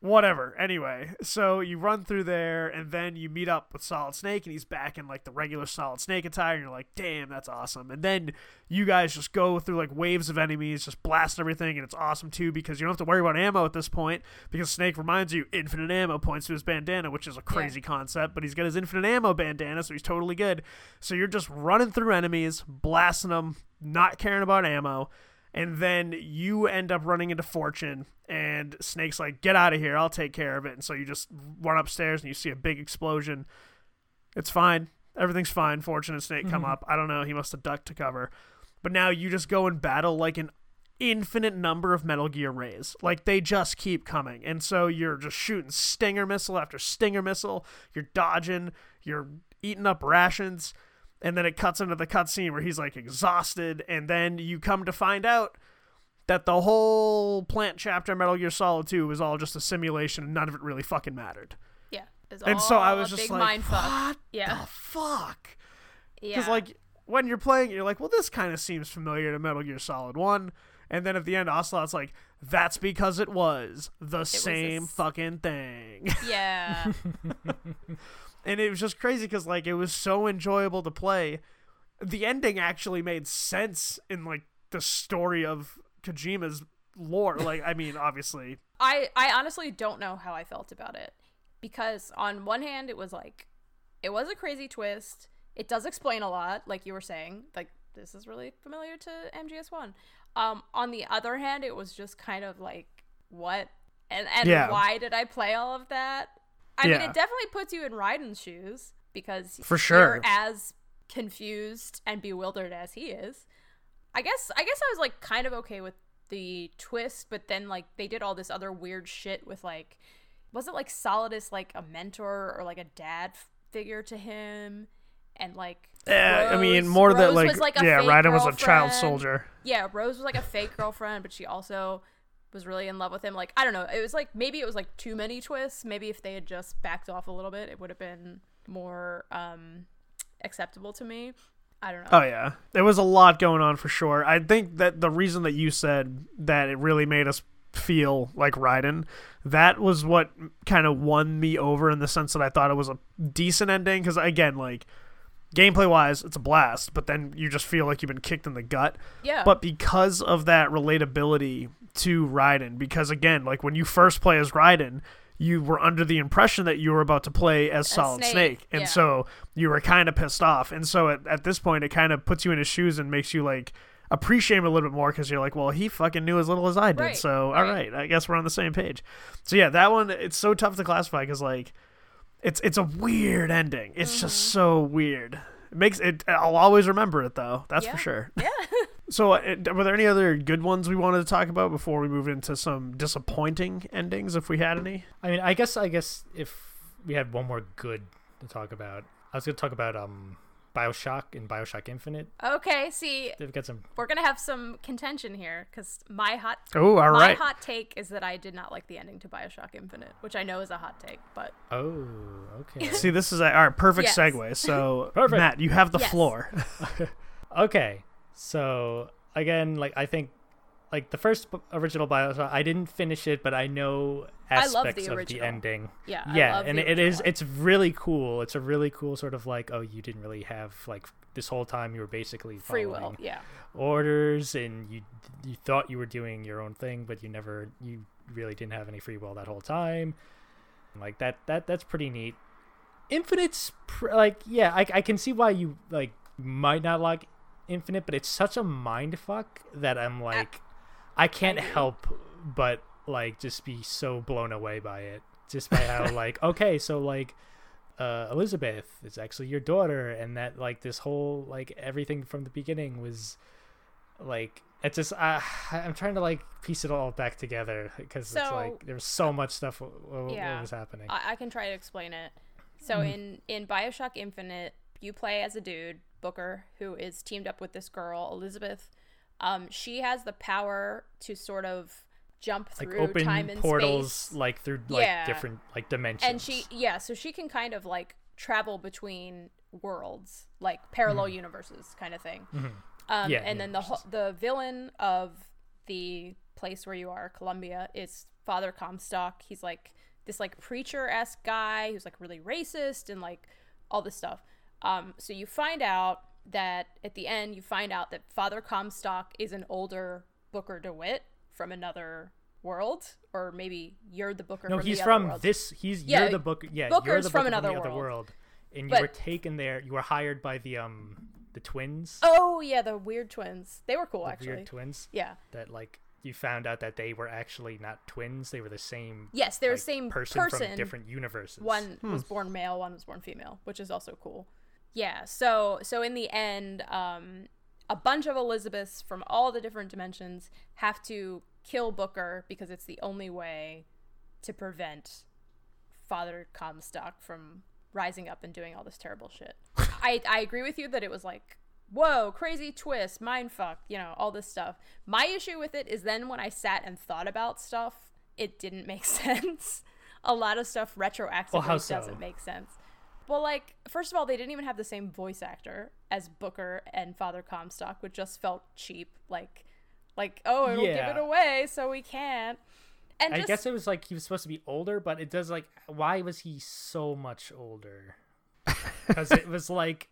Whatever. Anyway, so you run through there, and then you meet up with Solid Snake, and he's back in like the regular Solid Snake attire, and you're like, damn, that's awesome. And then you guys just go through like waves of enemies, just blast everything, and it's awesome too because you don't have to worry about ammo at this point because Snake reminds you infinite ammo points to his bandana, which is a crazy yeah. concept, but he's got his infinite ammo bandana, so he's totally good. So you're just running through enemies, blasting them, not caring about ammo. And then you end up running into Fortune, and Snake's like, get out of here, I'll take care of it. And so you just run upstairs, and you see a big explosion. It's fine. Everything's fine. Fortune and Snake come mm-hmm. up. I don't know. He must have ducked to cover. But now you just go and battle like an infinite number of Metal Gear Rays. Like, they just keep coming. And so you're just shooting stinger missile after stinger missile. You're dodging. You're eating up rations. And then it cuts into the cutscene where he's like exhausted, and then you come to find out that the whole plant chapter of Metal Gear Solid two was all just a simulation, and none of it really fucking mattered. Yeah, it was and all so I was a just big like, mind fuck. What yeah. the fuck? Yeah, because like when you're playing, you're like, well, this kind of seems familiar to Metal Gear Solid one, and then at the end, Ocelot's like, that's because it was the it same was fucking thing. Yeah. And it was just crazy because, like, it was so enjoyable to play. The ending actually made sense in, like, the story of Kojima's lore. Like, I mean, obviously. I, I honestly don't know how I felt about it. Because on one hand, it was, like, it was a crazy twist. It does explain a lot, like you were saying. Like, this is really familiar to M G S one. Um, on the other hand, it was just kind of, like, what? And, and yeah. why did I play all of that? I yeah. mean, it definitely puts you in Raiden's shoes because For sure. you're as confused and bewildered as he is. I guess I guess I was, like, kind of okay with the twist, but then, like, they did all this other weird shit with, like, wasn't, like, Solidus, like, a mentor or, like, a dad figure to him? And, like, yeah, Rose, I mean, more Rose that, like, was, like yeah, Raiden was a child soldier. Yeah, Rose was, like, a fake girlfriend, but she also was really in love with him. Like, I don't know. It was like, maybe it was like too many twists. Maybe if they had just backed off a little bit, it would have been more um, acceptable to me. I don't know. Oh yeah. There was a lot going on for sure. I think that the reason that you said that it really made us feel like Raiden, that was what kind of won me over in the sense that I thought it was a decent ending. Cause again, like gameplay wise, it's a blast, but then you just feel like you've been kicked in the gut. Yeah. But because of that relatability to Raiden, because again, like when you first play as Raiden, you were under the impression that you were about to play as Solid Snake, Snake and yeah. so you were kind of pissed off, and so at, at this point it kind of puts you in his shoes and makes you like appreciate him a little bit more because you're like, well, he fucking knew as little as I did, right. so all right. right I guess we're on the same page. So yeah, that one, it's so tough to classify because like it's it's a weird ending. It's mm-hmm. just so weird. It makes it, I'll always remember it though, that's yeah. for sure. Yeah. So, were there any other good ones we wanted to talk about before we move into some disappointing endings, if we had any? I mean, I guess I guess if we had one more good to talk about, I was going to talk about um, BioShock and BioShock Infinite. Okay, see, they've got some. We're going to have some contention here because my hot oh, all right. my hot take is that I did not like the ending to BioShock Infinite, which I know is a hot take, but oh, okay. See, this is our perfect yes. segue. So, perfect. Matt, you have the yes. floor. Okay, so again, like I think, like the first original BioShock, I didn't finish it, but I know aspects I the of the ending. Yeah, yeah, I and it is it's really cool. It's a really cool sort of like, oh, you didn't really have like this whole time you were basically free will, yeah, orders, and you you thought you were doing your own thing, but you never you really didn't have any free will that whole time. Like that that that's pretty neat. Infinite's pr- like yeah, I I can see why you like might not like Infinite, but it's such a mind fuck that I'm like, I can't help but like just be so blown away by it, just by how like okay, so like uh Elizabeth is actually your daughter, and that like this whole like everything from the beginning was like it's just I I'm trying to like piece it all back together because so, it's like there's so much stuff w- w- yeah, what was happening. I-, I can try to explain it. So mm. in in BioShock Infinite, you play as a dude, Booker, who is teamed up with this girl, Elizabeth. Um, she has the power to sort of jump through like open time and portals, space. Like through like yeah. different like dimensions. And she, yeah, so she can kind of like travel between worlds, like parallel mm. universes, kind of thing. Mm-hmm. Um, yeah, and yeah, then the ho- the villain of the place where you are, Columbia, is Father Comstock. He's like this like preacher-esque guy who's like really racist and like all this stuff. Um, so you find out that at the end, you find out that Father Comstock is an older Booker DeWitt from another world, or maybe you're the Booker. No, from he's the from other this. He's yeah, you're the Booker. Yeah, Booker's you're the from Booker another from the world. Other world, and you but, were taken there. You were hired by the um the twins. Oh yeah, the weird twins. They were cool the actually. Weird twins. Yeah. That like you found out that they were actually not twins. They were the same. Yes, they were the like, same person, person from different universes. One hmm. was born male. One was born female, which is also cool. Yeah, so so in the end, um, a bunch of Elizabeths from all the different dimensions have to kill Booker because it's the only way to prevent Father Comstock from rising up and doing all this terrible shit. I, I agree with you that it was like, whoa, crazy twist, mindfuck, you know, all this stuff. My issue with it is then when I sat and thought about stuff, it didn't make sense. A lot of stuff retroactively well, how so? doesn't make sense. Well, like, first of all, they didn't even have the same voice actor as Booker and Father Comstock, which just felt cheap. Like, like oh, it'll yeah. give it away, so we can't. And I just, guess it was like he was supposed to be older, but it does, like, why was he so much older? Because it was like,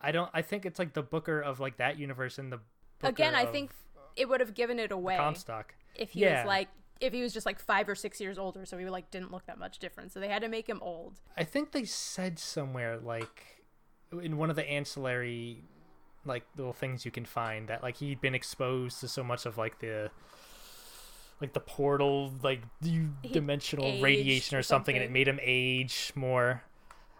I don't, I think it's like the Booker of, like, that universe and the Booker Again, I of, think it would have given it away. Comstock. If he yeah. was, like, if he was just like five or six years older, so he like didn't look that much different, so they had to make him old. I think they said somewhere like in one of the ancillary like little things you can find that like he'd been exposed to so much of like the like the portal like dimensional radiation or something, and it made him age more,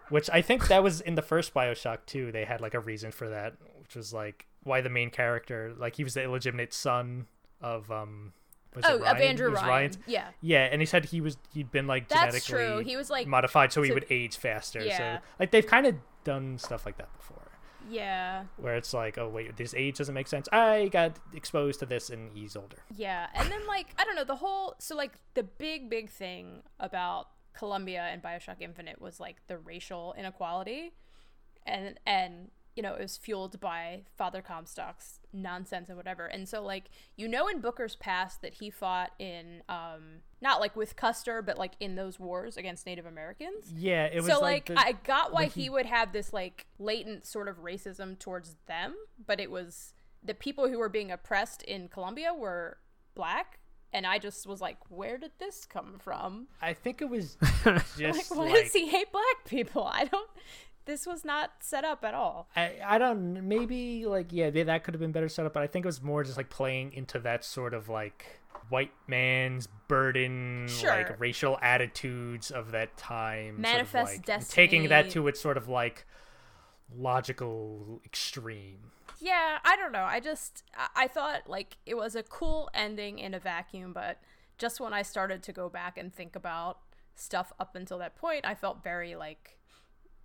which I think that was in the first BioShock too. They had like a reason for that, which was like why the main character, like he was the illegitimate son of um Was oh, of Andrew Ryan. Ryan's? Yeah, yeah, and he said he was he'd been like That's genetically true. He was, like, modified, so to, he would age faster. Yeah. So like they've kind of done stuff like that before. Yeah, where it's like, oh wait, this age doesn't make sense. I got exposed to this, and he's older. Yeah, and then like I don't know the whole so like the big big thing about Columbia and BioShock Infinite was like the racial inequality, and and. you know, it was fueled by Father Comstock's nonsense and whatever. And so, like, you know in Booker's past that he fought in, um, not, like, with Custer, but, like, in those wars against Native Americans. Yeah, it was, so, like... So, like, the, I got why he, he would have this, like, latent sort of racism towards them, but it was... The people who were being oppressed in Colombia were black, and I just was like, where did this come from? I think it was just, like, why like... does he hate black people? I don't... This was not set up at all. I, I don't, maybe like, yeah, they, that could have been better set up, but I think it was more just like playing into that sort of like white man's burden, sure. like racial attitudes of that time. Manifest sort of like, destiny. Taking that to its sort of like logical extreme. Yeah, I don't know. I just, I thought like it was a cool ending in a vacuum, but just when I started to go back and think about stuff up until that point, I felt very like,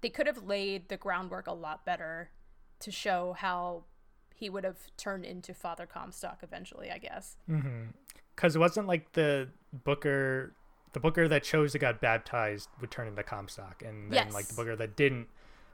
they could have laid the groundwork a lot better to show how he would have turned into Father Comstock eventually, I guess. Mm-hmm. Because it wasn't like the Booker, the Booker that chose that got baptized would turn into Comstock, and then yes. like the Booker that didn't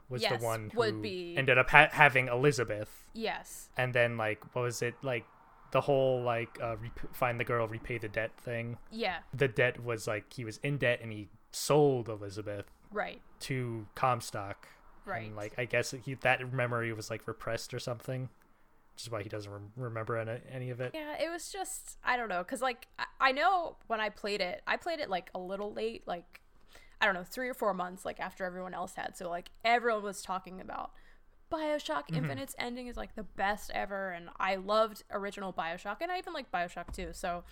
was yes, the one who would be. ended up ha- having Elizabeth. Yes. And then, like, what was it? Like, the whole, like, uh, rep- find the girl, repay the debt thing. Yeah. The debt was, like, he was in debt and he sold Elizabeth. Right. To Comstock. Right. And, like, I guess he, that memory was, like, repressed or something, which is why he doesn't re- remember any, any of it. Yeah, it was just, I don't know, because, like, I, I know when I played it, I played it, like, a little late, like, I don't know, three or four months, like, after everyone else had. So, like, everyone was talking about BioShock Infinite's mm-hmm. ending is, like, the best ever, and I loved original BioShock, and I even liked BioShock two, so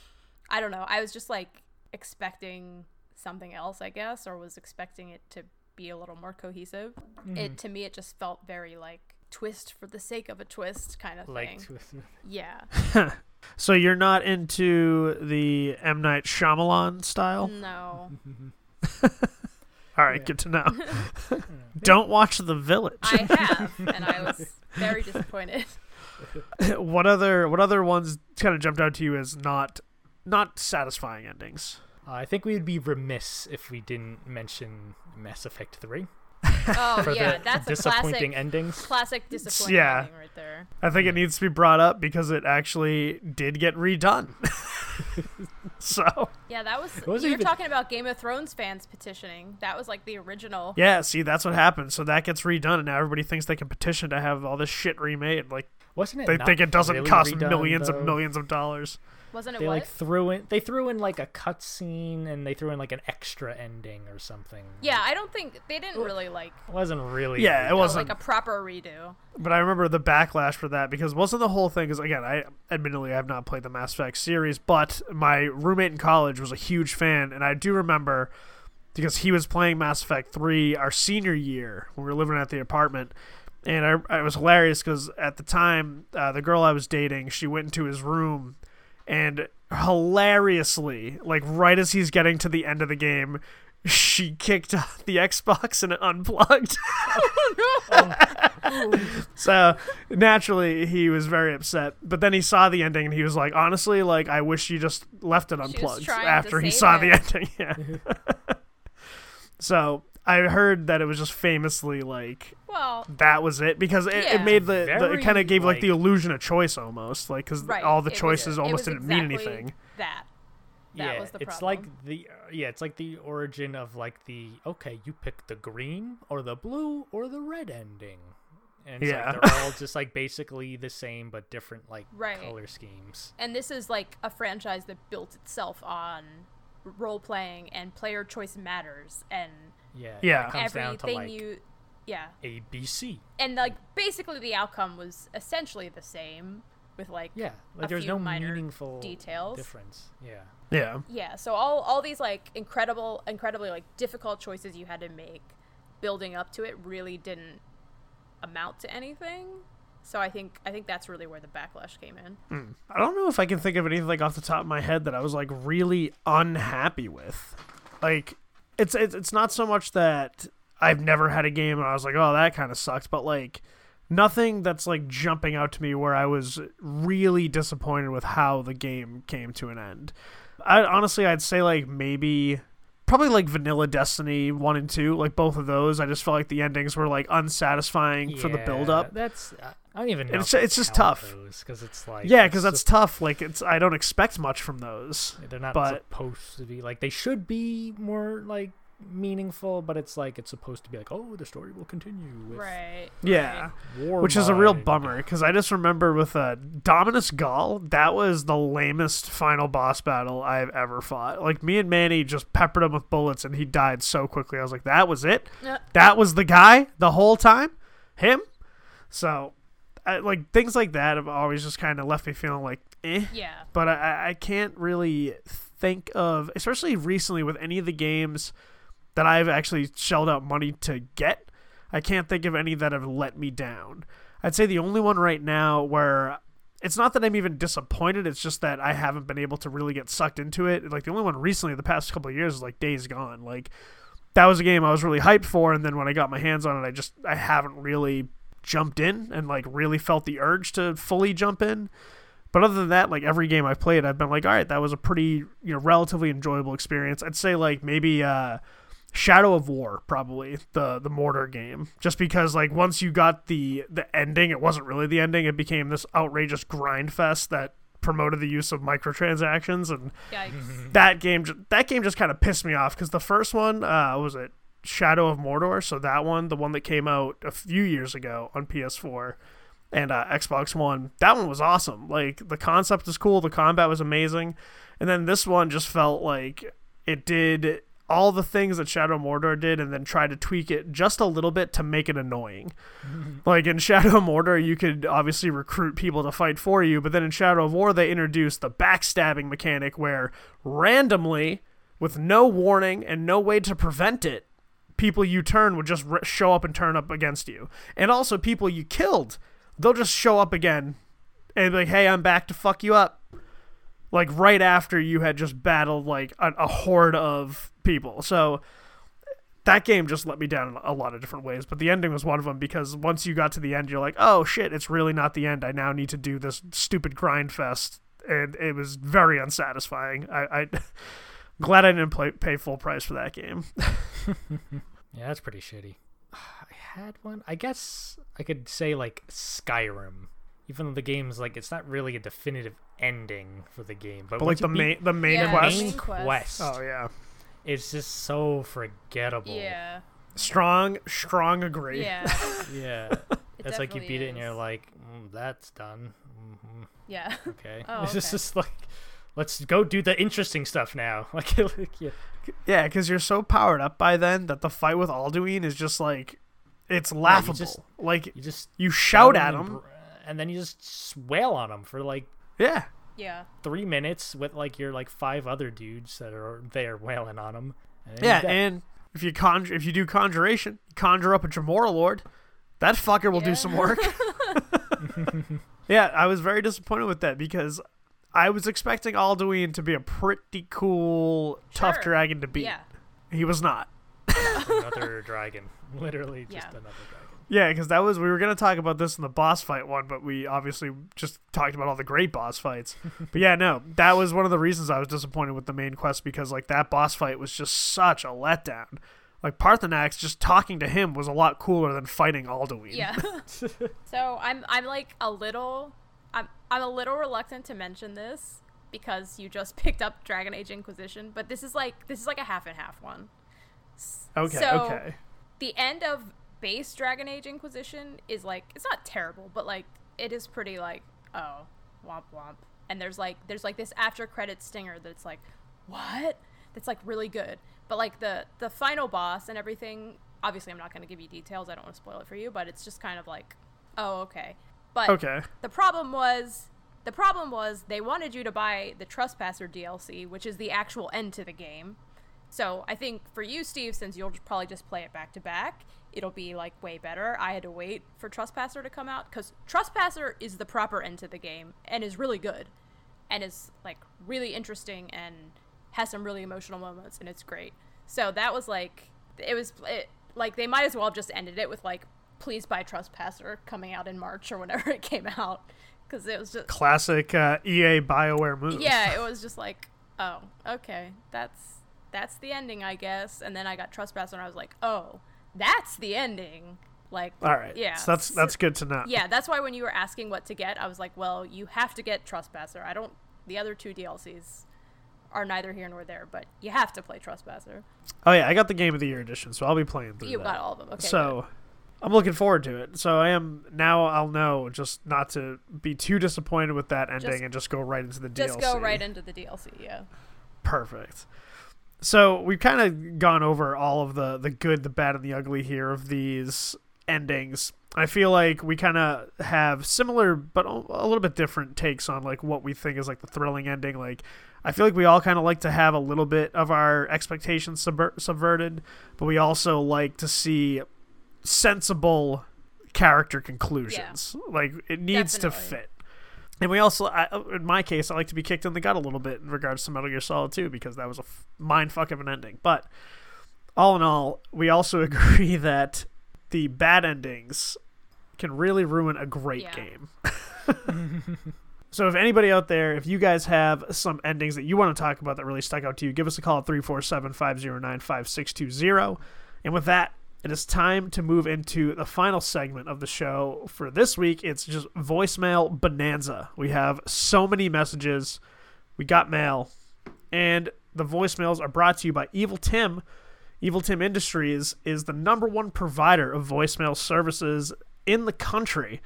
I don't know. I was just, like, expecting something else, I guess, or was expecting it to be a little more cohesive. Mm-hmm. It to me, it just felt very, like, twist for the sake of a twist kind of like thing. Twist. Yeah. So you're not into the M. Night Shyamalan style? No. All right, yeah. Good to know. Don't watch The Village. I have, and I was very disappointed. What other what other ones kind of jumped out to you as not not satisfying endings? Uh, I think we'd be remiss if we didn't mention Mass Effect three. Oh for yeah, the that's disappointing a classic endings. Classic disappointing yeah. ending right there. I think it needs to be brought up because it actually did get redone. So yeah, that was, was you were even... talking about Game of Thrones fans petitioning. That was like the original. Yeah, see, that's what happened. So that gets redone, and now everybody thinks they can petition to have all this shit remade. Like, wasn't it? They think it doesn't really cost redone, millions though. of millions of dollars. Wasn't it? They what? like threw in. They threw in like a cutscene, and they threw in like an extra ending or something. Yeah, I don't think they didn't really like. It wasn't really. Yeah, it wasn't like a proper redo. But I remember the backlash for that because wasn't the whole thing? Because again, I admittedly I have not played the Mass Effect series, but my roommate in college was a huge fan, and I do remember because he was playing Mass Effect three our senior year when we were living at the apartment. And I, I was hilarious because at the time uh, the girl I was dating, she went into his room. And hilariously, like right as he's getting to the end of the game, she kicked the Xbox and it unplugged. So naturally, he was very upset. But then he saw the ending and he was like, honestly, like I wish you just left it unplugged after he saw the ending. Yeah. So I heard that it was just famously like well, that was it because it, yeah. it made the, the it kind of gave like, like the illusion of choice almost like because right. all the it choices was, almost didn't exactly mean anything. That that yeah, was the problem. It's like the uh, yeah, it's like the origin of like the okay, you pick the green or the blue or the red ending, and it's yeah, like they're all just like basically the same but different like right. color schemes. And this is like a franchise that built itself on role playing and player choice matters and. Yeah, yeah. It comes down to like you, yeah. A, B, C. And like basically the outcome was essentially the same with like yeah, like there's no meaningful details difference. Yeah, yeah, yeah. So all all these like incredible, incredibly like difficult choices you had to make, building up to it really didn't amount to anything. So I think I think that's really where the backlash came in. Mm. I don't know if I can think of anything like off the top of my head that I was like really unhappy with, like. It's, it's it's not so much that I've never had a game and I was like, oh, that kind of sucks, but like nothing that's like jumping out to me where I was really disappointed with how the game came to an end. I honestly, I'd say like maybe probably like Vanilla Destiny one and two, like both of those. I just felt like the endings were like unsatisfying yeah, for the build up. That's I don't even know. It's it's just tough because it's like yeah, because that's tough. Like it's I don't expect much from those. They're not but, supposed to be like they should be more like meaningful, but it's like it's supposed to be like oh the story will continue. With, right. Yeah, right. Which is a real bummer because I just remember with uh, Dominus Gall that was the lamest final boss battle I've ever fought. Like me and Manny just peppered him with bullets and he died so quickly. I was like that was it. Yep. That was the guy the whole time. Him. So. I, like things like that have always just kind of left me feeling like eh. Yeah. But I, I can't really think of, especially recently with any of the games that I've actually shelled out money to get, I can't think of any that have let me down. I'd say the only one right now where it's not that I'm even disappointed, it's just that I haven't been able to really get sucked into it. Like the only one recently the past couple of years is like Days Gone. Like that was a game I was really hyped for, and then when I got my hands on it, I just I haven't really jumped in and like really felt the urge to fully jump in. But other than that, like every game I've played I've been like all right that was a pretty you know relatively enjoyable experience. I'd say like maybe uh Shadow of War, probably the the mortar game, just because like once you got the the ending, it wasn't really the ending. It became this outrageous grind fest that promoted the use of microtransactions, and Yikes. that game that game just kind of pissed me off because the first one uh, was it Shadow of Mordor, so that one, the one that came out a few years ago on P S four and uh, Xbox One, that one was awesome. Like the concept is cool, the combat was amazing, and then this one just felt like it did all the things that Shadow of Mordor did and then try to tweak it just a little bit to make it annoying. Like in Shadow of Mordor, you could obviously recruit people to fight for you, but then in Shadow of War, they introduced the backstabbing mechanic where randomly, with no warning and no way to prevent it, people you turn would just show up and turn up against you. And also people you killed, they'll just show up again and be like, hey, I'm back to fuck you up. Like right after you had just battled like a, a horde of people. So that game just let me down in a lot of different ways, but the ending was one of them because once you got to the end, you're like, oh shit, it's really not the end. I now need to do this stupid grind fest. And it was very unsatisfying. I, I glad I didn't play, pay full price for that game. Yeah, that's pretty shitty. I had one. I guess I could say like Skyrim. Even though the game's like, it's not really a definitive ending for the game, but, but like the main, the main yeah, quest, main quest. Oh yeah, it's just so forgettable. Yeah, strong, strong agree. Yeah, yeah. That's like you beat is. it and you're like, mm, that's done. Mm-hmm. Yeah. Okay. Oh, this okay. is just like, let's go do the interesting stuff now. Like, like yeah, yeah, because you're so powered up by then that the fight with Alduin is just like, it's laughable. Yeah, you just, like you just you shout at him. And then you just wail on them for like yeah yeah three minutes with like your like five other dudes that are there wailing on them. And yeah, and if you conjure, if you do conjuration, conjure up a Jamora Lord, that fucker will yeah. do some work. Yeah, I was very disappointed with that because I was expecting Alduin to be a pretty cool sure. tough dragon to beat. Yeah. He was not. Another dragon, literally just yeah. another dragon. Yeah, because that was we were gonna talk about this in the boss fight one, but we obviously just talked about all the great boss fights. But yeah, no, that was one of the reasons I was disappointed with the main quest because like that boss fight was just such a letdown. Like Parthenax, just talking to him was a lot cooler than fighting Alduin. Yeah. So I'm I'm like a little I'm I'm a little reluctant to mention this because you just picked up Dragon Age Inquisition, but this is like this is like a half and half one. Okay. So okay. The end of base Dragon Age Inquisition is like it's not terrible, but like it is pretty like oh womp womp, and there's like there's like this after credit stinger that's like what that's like really good, but like the the final boss and everything, obviously I'm not going to give you details, I don't want to spoil it for you, but it's just kind of like oh okay, but okay. the problem was the problem was they wanted you to buy the Trespasser D L C, which is the actual end to the game. So I think for you, Steve, since you'll probably just play it back to back, it'll be like way better. I had to wait for Trespasser to come out because Trespasser is the proper end to the game and is really good and is like really interesting and has some really emotional moments and it's great. So that was like, it was it, like they might as well have just ended it with like, please buy Trespasser coming out in March or whenever it came out because it was just classic uh, E A BioWare move. Yeah, it was just like, oh, okay, that's. That's the ending, I guess. And then I got Trespasser, and I was like, "Oh, that's the ending." Like, all right, yeah, so that's that's good to know. Yeah, that's why when you were asking what to get, I was like, "Well, you have to get Trespasser. I don't. The other two D L Cs are neither here nor there, but you have to play Trespasser." Oh yeah, I got the Game of the Year edition, so I'll be playing through. You that. got all of them, okay? So good. I'm looking forward to it. So I am now. I'll know just not to be too disappointed with that ending just, and just go right into the just D L C. Just go right into the D L C. Yeah. Perfect. So we've kind of gone over all of the, the good, the bad, and the ugly here of these endings. I feel like we kind of have similar but a little bit different takes on like what we think is like the thrilling ending. Like I feel like we all kind of like to have a little bit of our expectations subver- subverted, but we also like to see sensible character conclusions. Yeah. Like it needs Definitely. to fit. And we also, I, in my case, I like to be kicked in the gut a little bit in regards to Metal Gear Solid two because that was a f- mindfuck of an ending. But all in all, we also agree that the bad endings can really ruin a great yeah. game. So if anybody out there, if you guys have some endings that you want to talk about that really stuck out to you, give us a call at three four seven, five oh nine, five six two oh. And with that, it is time to move into the final segment of the show for this week. It's just voicemail bonanza. We have so many messages. We got mail. And the voicemails are brought to you by Evil Tim. Evil Tim Industries is the number one provider of voicemail services in the country.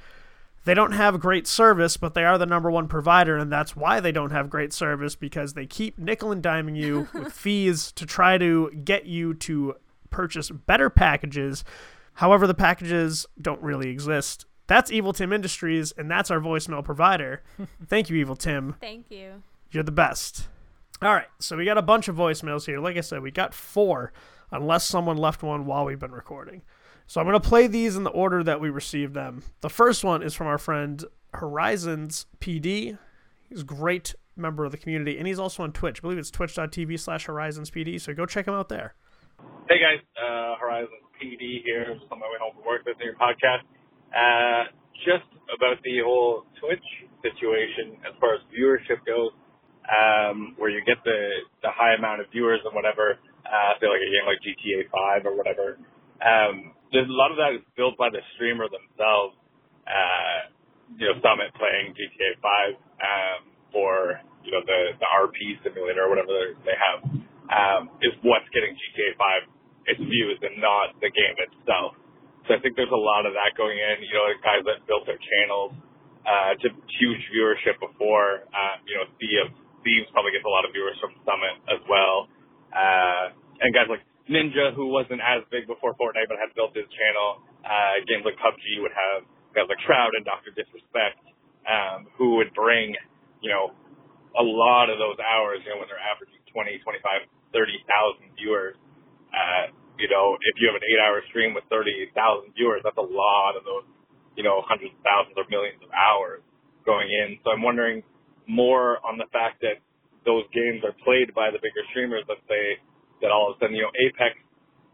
They don't have great service, but they are the number one provider, and that's why they don't have great service, because they keep nickel and diming you with fees to try to get you to purchase better packages. However, the packages don't really exist. That's Evil Tim Industries, and that's our voicemail provider. Thank you, Evil Tim. Thank you. You're the best. All right, so we got a bunch of voicemails here. Like I said, we got four, unless someone left one while we've been recording. So I'm going to play these in the order that we received them. The first one is from our friend Horizons P D. He's a great member of the community, and he's also on Twitch. I believe it's twitch.tv slash Horizons P D, so go check him out there. Hey, guys. Uh, Horizons P D here. Just on my way home from work listening to your podcast. Uh, just about the whole Twitch situation as far as viewership goes, um, where you get the, the high amount of viewers and whatever, uh, say like a game like G T A five or whatever. Um, there's a lot of that is built by the streamer themselves. Uh, you know, Summit playing G T A five, um, or, you know, the, the R P simulator or whatever they have, um, is what's getting G T A five its views and not the game itself. So I think there's a lot of that going in, you know, the guys that built their channels, uh, to huge viewership before, uh, you know, Sea of Thieves probably gets a lot of viewers from Summit as well. Uh, and guys like Ninja, who wasn't as big before Fortnite but had built his channel, uh, games like P U B G would have guys like Shroud and Doctor Disrespect, um, who would bring, you know, a lot of those hours, you know, when they're averaging twenty, twenty-five, thirty thousand viewers. Uh, you know, if you have an eight-hour stream with thirty thousand viewers, that's a lot of those, you know, hundreds of thousands or millions of hours going in. So I'm wondering more on the fact that those games are played by the bigger streamers, let's say, that all of a sudden, you know, Apex,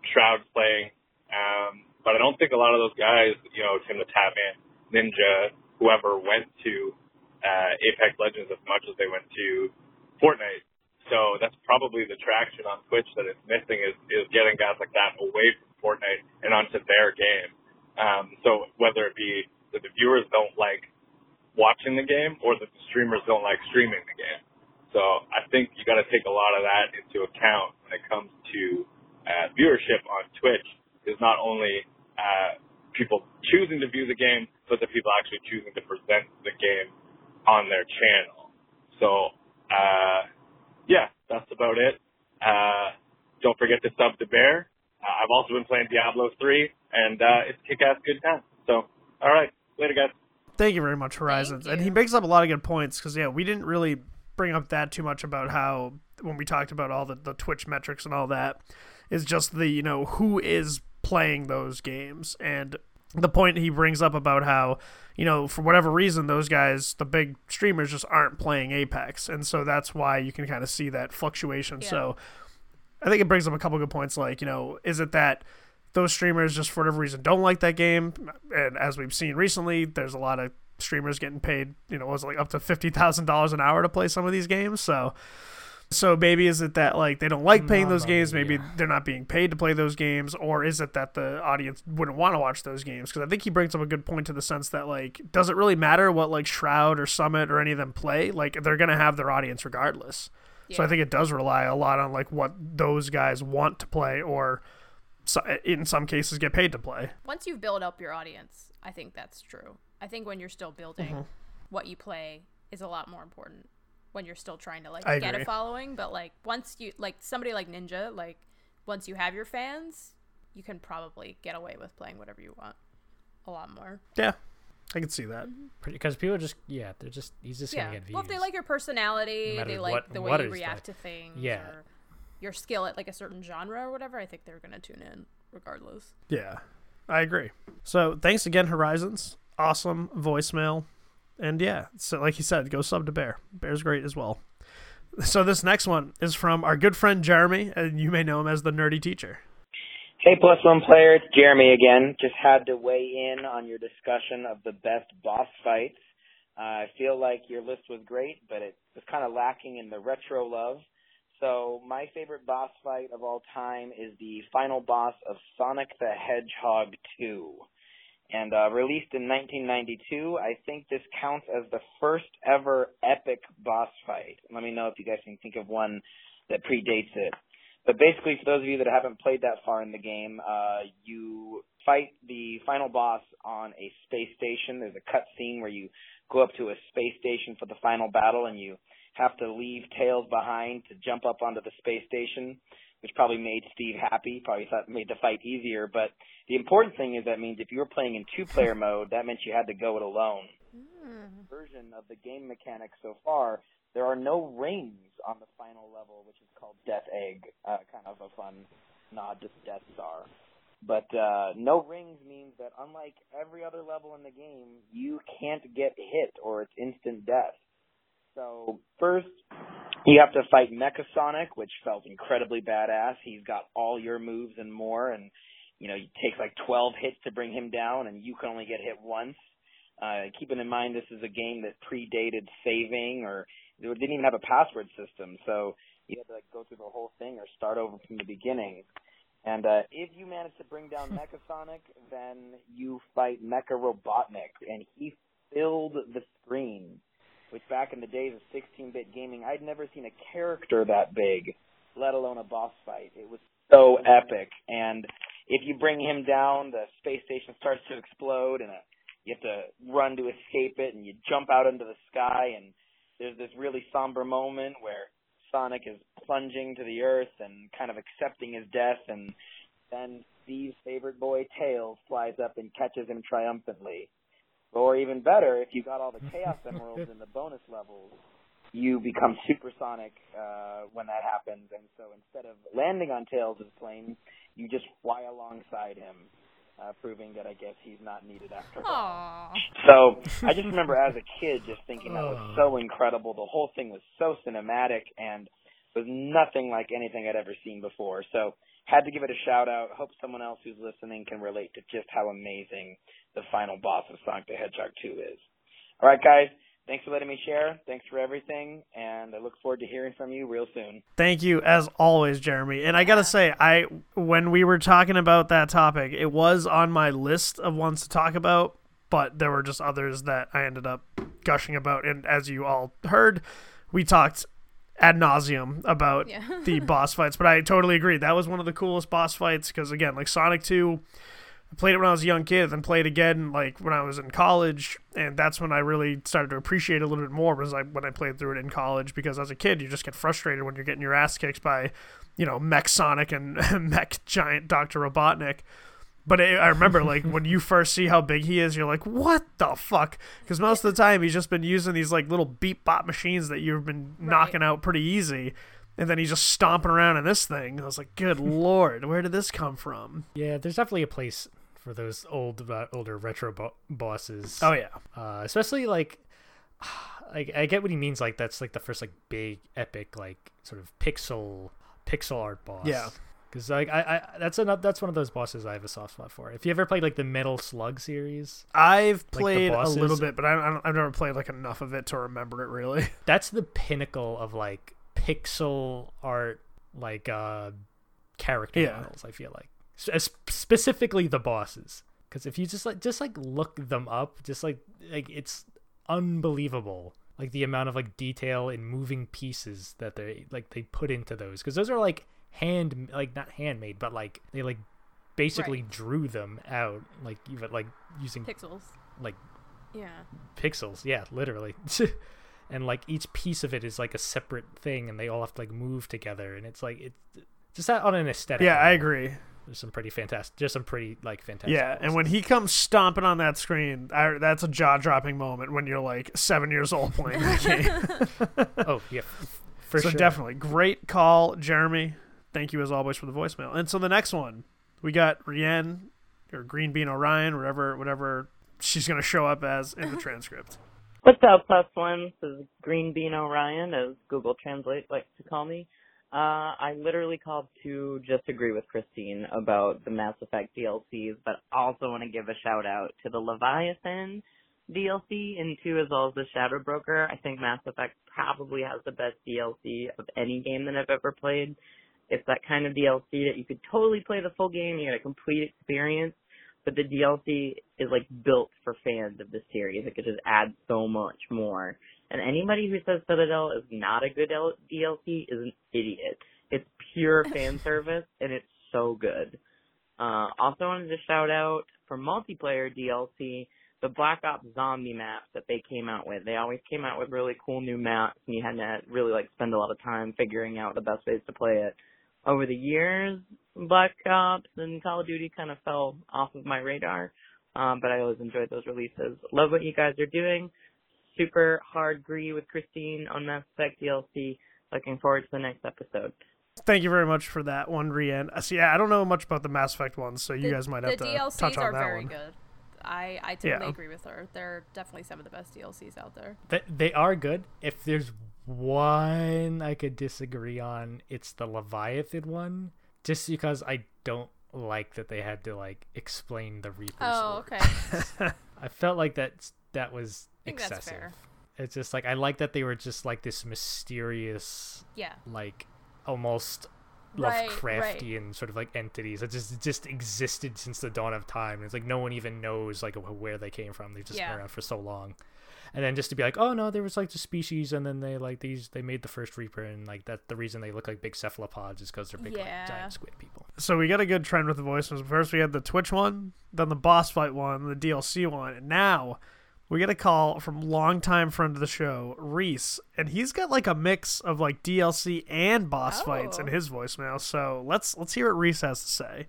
Shroud's playing. Um, but I don't think a lot of those guys, you know, Tim the Tatman, Ninja, whoever went to uh, Apex Legends as much as they went to Fortnite. So that's probably the traction on Twitch that it's missing is, is getting guys like that away from Fortnite and onto their game. Um, so whether it be that the viewers don't like watching the game or that the streamers don't like streaming the game. So I think you got to take a lot of that into account when it comes to uh, viewership on Twitch. Is not only uh, people choosing to view the game, but the people actually choosing to present the game on their channel. So, uh, yeah, that's about it. Uh, don't forget to sub to Bear. Uh, I've also been playing Diablo three, and uh, it's kick-ass good time. So, all right, later, guys. Thank you very much, Horizons. And he makes up a lot of good points because, yeah, we didn't really bring up that too much about how when we talked about all the, the Twitch metrics and all that is just the, you know, who is playing those games. And the point he brings up about how, you know, for whatever reason, those guys, the big streamers just aren't playing Apex. And so that's why you can kind of see that fluctuation. Yeah. So I think it brings up a couple good points. Like, you know, is it that those streamers just for whatever reason don't like that game? And as we've seen recently, there's a lot of streamers getting paid, you know, was like up to fifty thousand dollars an hour to play some of these games. So, so maybe is it that like they don't like paying no, those games? Maybe yeah. They're not being paid to play those games, or is it that the audience wouldn't want to watch those games? Because I think he brings up a good point to the sense that like, does it really matter what like Shroud or Summit or any of them play? Like they're gonna have their audience regardless. Yeah. So I think it does rely a lot on like what those guys want to play, or so, in some cases get paid to play. Once you've built up your audience, I think that's true. I think when you're still building, mm-hmm. what you play is a lot more important when you're still trying to like I get agree. a following. But like once you like somebody like Ninja, like once you have your fans, you can probably get away with playing whatever you want a lot more. Yeah, I can see that because mm-hmm. people just yeah they're just he's just yeah. gonna get views. Well, if they like your personality, no they like what, the way you react that? to things, yeah. or your skill at like a certain genre or whatever. I think they're gonna tune in regardless. Yeah, I agree. So thanks again, Horizons. Awesome voicemail. And yeah, so like he said, go sub to Bear. Bear's great as well. So this next one is from our good friend Jeremy, and you may know him as the Nerdy Teacher. Hey, Plus One Player, it's Jeremy again. Just had to weigh in on your discussion of the best boss fights. Uh, I feel like your list was great, but it was kind of lacking in the retro love. So my favorite boss fight of all time is the final boss of Sonic the Hedgehog two. And uh, released in nineteen ninety-two, I think this counts as the first ever epic boss fight. Let me know if you guys can think of one that predates it. But basically, for those of you that haven't played that far in the game, uh, you fight the final boss on a space station. There's a cutscene where you go up to a space station for the final battle, and you have to leave Tails behind to jump up onto the space station, which probably made Steve happy, probably thought made the fight easier. But the important thing is that means if you were playing in two-player mode, that meant you had to go it alone. Mm. Version of the game mechanic so far, there are no rings on the final level, which is called Death Egg, uh, kind of a fun nod to Death Star. But uh, no rings means that unlike every other level in the game, you can't get hit or it's instant death. So first, you have to fight Mechasonic, which felt incredibly badass. He's got all your moves and more, and, you know, you take like twelve hits to bring him down, and you can only get hit once. Uh, keeping in mind this is a game that predated saving, or it didn't even have a password system, so you had to like go through the whole thing or start over from the beginning. And uh, if you manage to bring down Mechasonic, then you fight Mecha Robotnik, and he filled the screen, which back in the days of sixteen-bit gaming, I'd never seen a character that big, let alone a boss fight. It was so epic. And if you bring him down, the space station starts to explode, and a, you have to run to escape it, and you jump out into the sky, and there's this really somber moment where Sonic is plunging to the earth and kind of accepting his death, and then Steve's favorite boy, Tails, flies up and catches him triumphantly. Or even better, if you got all the Chaos Emeralds in the bonus levels, you become supersonic uh, when that happens. And so instead of landing on Tails' plane, you just fly alongside him, uh, proving that I guess he's not needed after all. So I just remember as a kid just thinking that was so incredible. The whole thing was so cinematic and was nothing like anything I'd ever seen before. So had to give it a shout-out. Hope someone else who's listening can relate to just how amazing the final boss of Sonic the Hedgehog two is. All right, guys. Thanks for letting me share. Thanks for everything. And I look forward to hearing from you real soon. Thank you, as always, Jeremy. And I got to say, I when we were talking about that topic, it was on my list of ones to talk about, but there were just others that I ended up gushing about. And as you all heard, we talked ad nauseum about yeah. the boss fights, but I totally agree. That was one of the coolest boss fights because, again, like Sonic two, I played it when I was a young kid, then played again like when I was in college, and that's when I really started to appreciate it a little bit more was like when I played through it in college, because as a kid, you just get frustrated when you're getting your ass kicked by, you know, Mech Sonic and Mech Giant Doctor Robotnik. But it, I remember, like, when you first see how big he is, you're like, what the fuck? Because most of the time, he's just been using these, like, little beep-bop machines that you've been right. knocking out pretty easy. And then he's just stomping around in this thing. I was like, good lord, where did this come from? Yeah, there's definitely a place for those old, uh, older retro bo- bosses. Oh, yeah. Uh, especially, like, I, I get what he means. Like, that's, like, the first, like, big, epic, like, sort of pixel pixel art boss. Yeah. Because like I, I that's another that's one of those bosses I have a soft spot for. If you ever played like the Metal Slug series, I've played like, a little bit, but I, I don't, I've never played like enough of it to remember it really. That's the pinnacle of like pixel art, like uh, character yeah. models. I feel like S- specifically the bosses, because if you just like just like look them up, just like like it's unbelievable. Like the amount of like detail and moving pieces that they like they put into those, because those are like. hand like not handmade but like they like basically right. drew them out like even like using pixels like yeah pixels yeah literally and like each piece of it is like a separate thing and they all have to like move together and it's like it's just that on an aesthetic yeah level. I agree there's some pretty fantastic just some pretty like fantastic yeah and when he comes stomping on that screen I, that's a jaw-dropping moment when you're like seven years old playing that game. oh yeah for so sure definitely great call, Jeremy. Thank you, as always, for the voicemail. And so the next one, we got Rianne, or Green Bean Orion, whatever whatever she's going to show up as in the transcript. What's up, Plus One? This is Green Bean Orion, as Google Translate likes to call me. Uh, I literally called to just agree with Christine about the Mass Effect D L Cs, but also want to give a shout-out to the Leviathan, D L C, and two is all the Shadow Broker. I think Mass Effect probably has the best D L C of any game that I've ever played. It's that kind of D L C that you could totally play the full game, you get a complete experience, but the D L C is like built for fans of the series. It could just add so much more. And anybody who says Citadel is not a good D L C is an idiot. It's pure fan service, and it's so good. Uh, also wanted to shout out for multiplayer D L C, the Black Ops zombie maps that they came out with. They always came out with really cool new maps, and you had to really like spend a lot of time figuring out the best ways to play it. Over the years, Black Ops and Call of Duty kind of fell off of my radar, um, but I always enjoyed those releases. Love what you guys are doing. Super hard agree with Christine on Mass Effect D L C. Looking forward to the next episode. Thank you very much for that one, Rianne. See, yeah, I don't know much about the Mass Effect ones, so you the, guys might have to D L Cs touch on that one. The D L Cs are very good. I, I totally yeah. agree with her. They're definitely some of the best D L Cs out there. They, they are good. If there's one I could disagree on, it's the Leviathan one, just because I don't like that they had to like explain the Reapers. Oh, okay. I felt like that that was I think excessive. That's fair. It's just like I like that they were just like this mysterious, yeah, like almost right, Lovecraftian right. sort of like entities that just just existed since the dawn of time. It's like no one even knows like where they came from. They've just yeah. been around for so long. And then just to be like, oh no, there was like the species, and then they like these, they made the first Reaper, and like that's the reason they look like big cephalopods is because they're big yeah. like giant squid people. So we got a good trend with the voicemails. First we had the Twitch one, then the boss fight one, the D L C one, and now we get a call from longtime friend of the show, Reese, and he's got like a mix of like D L C and boss oh. fights in his voicemail. So let's let's hear what Reese has to say.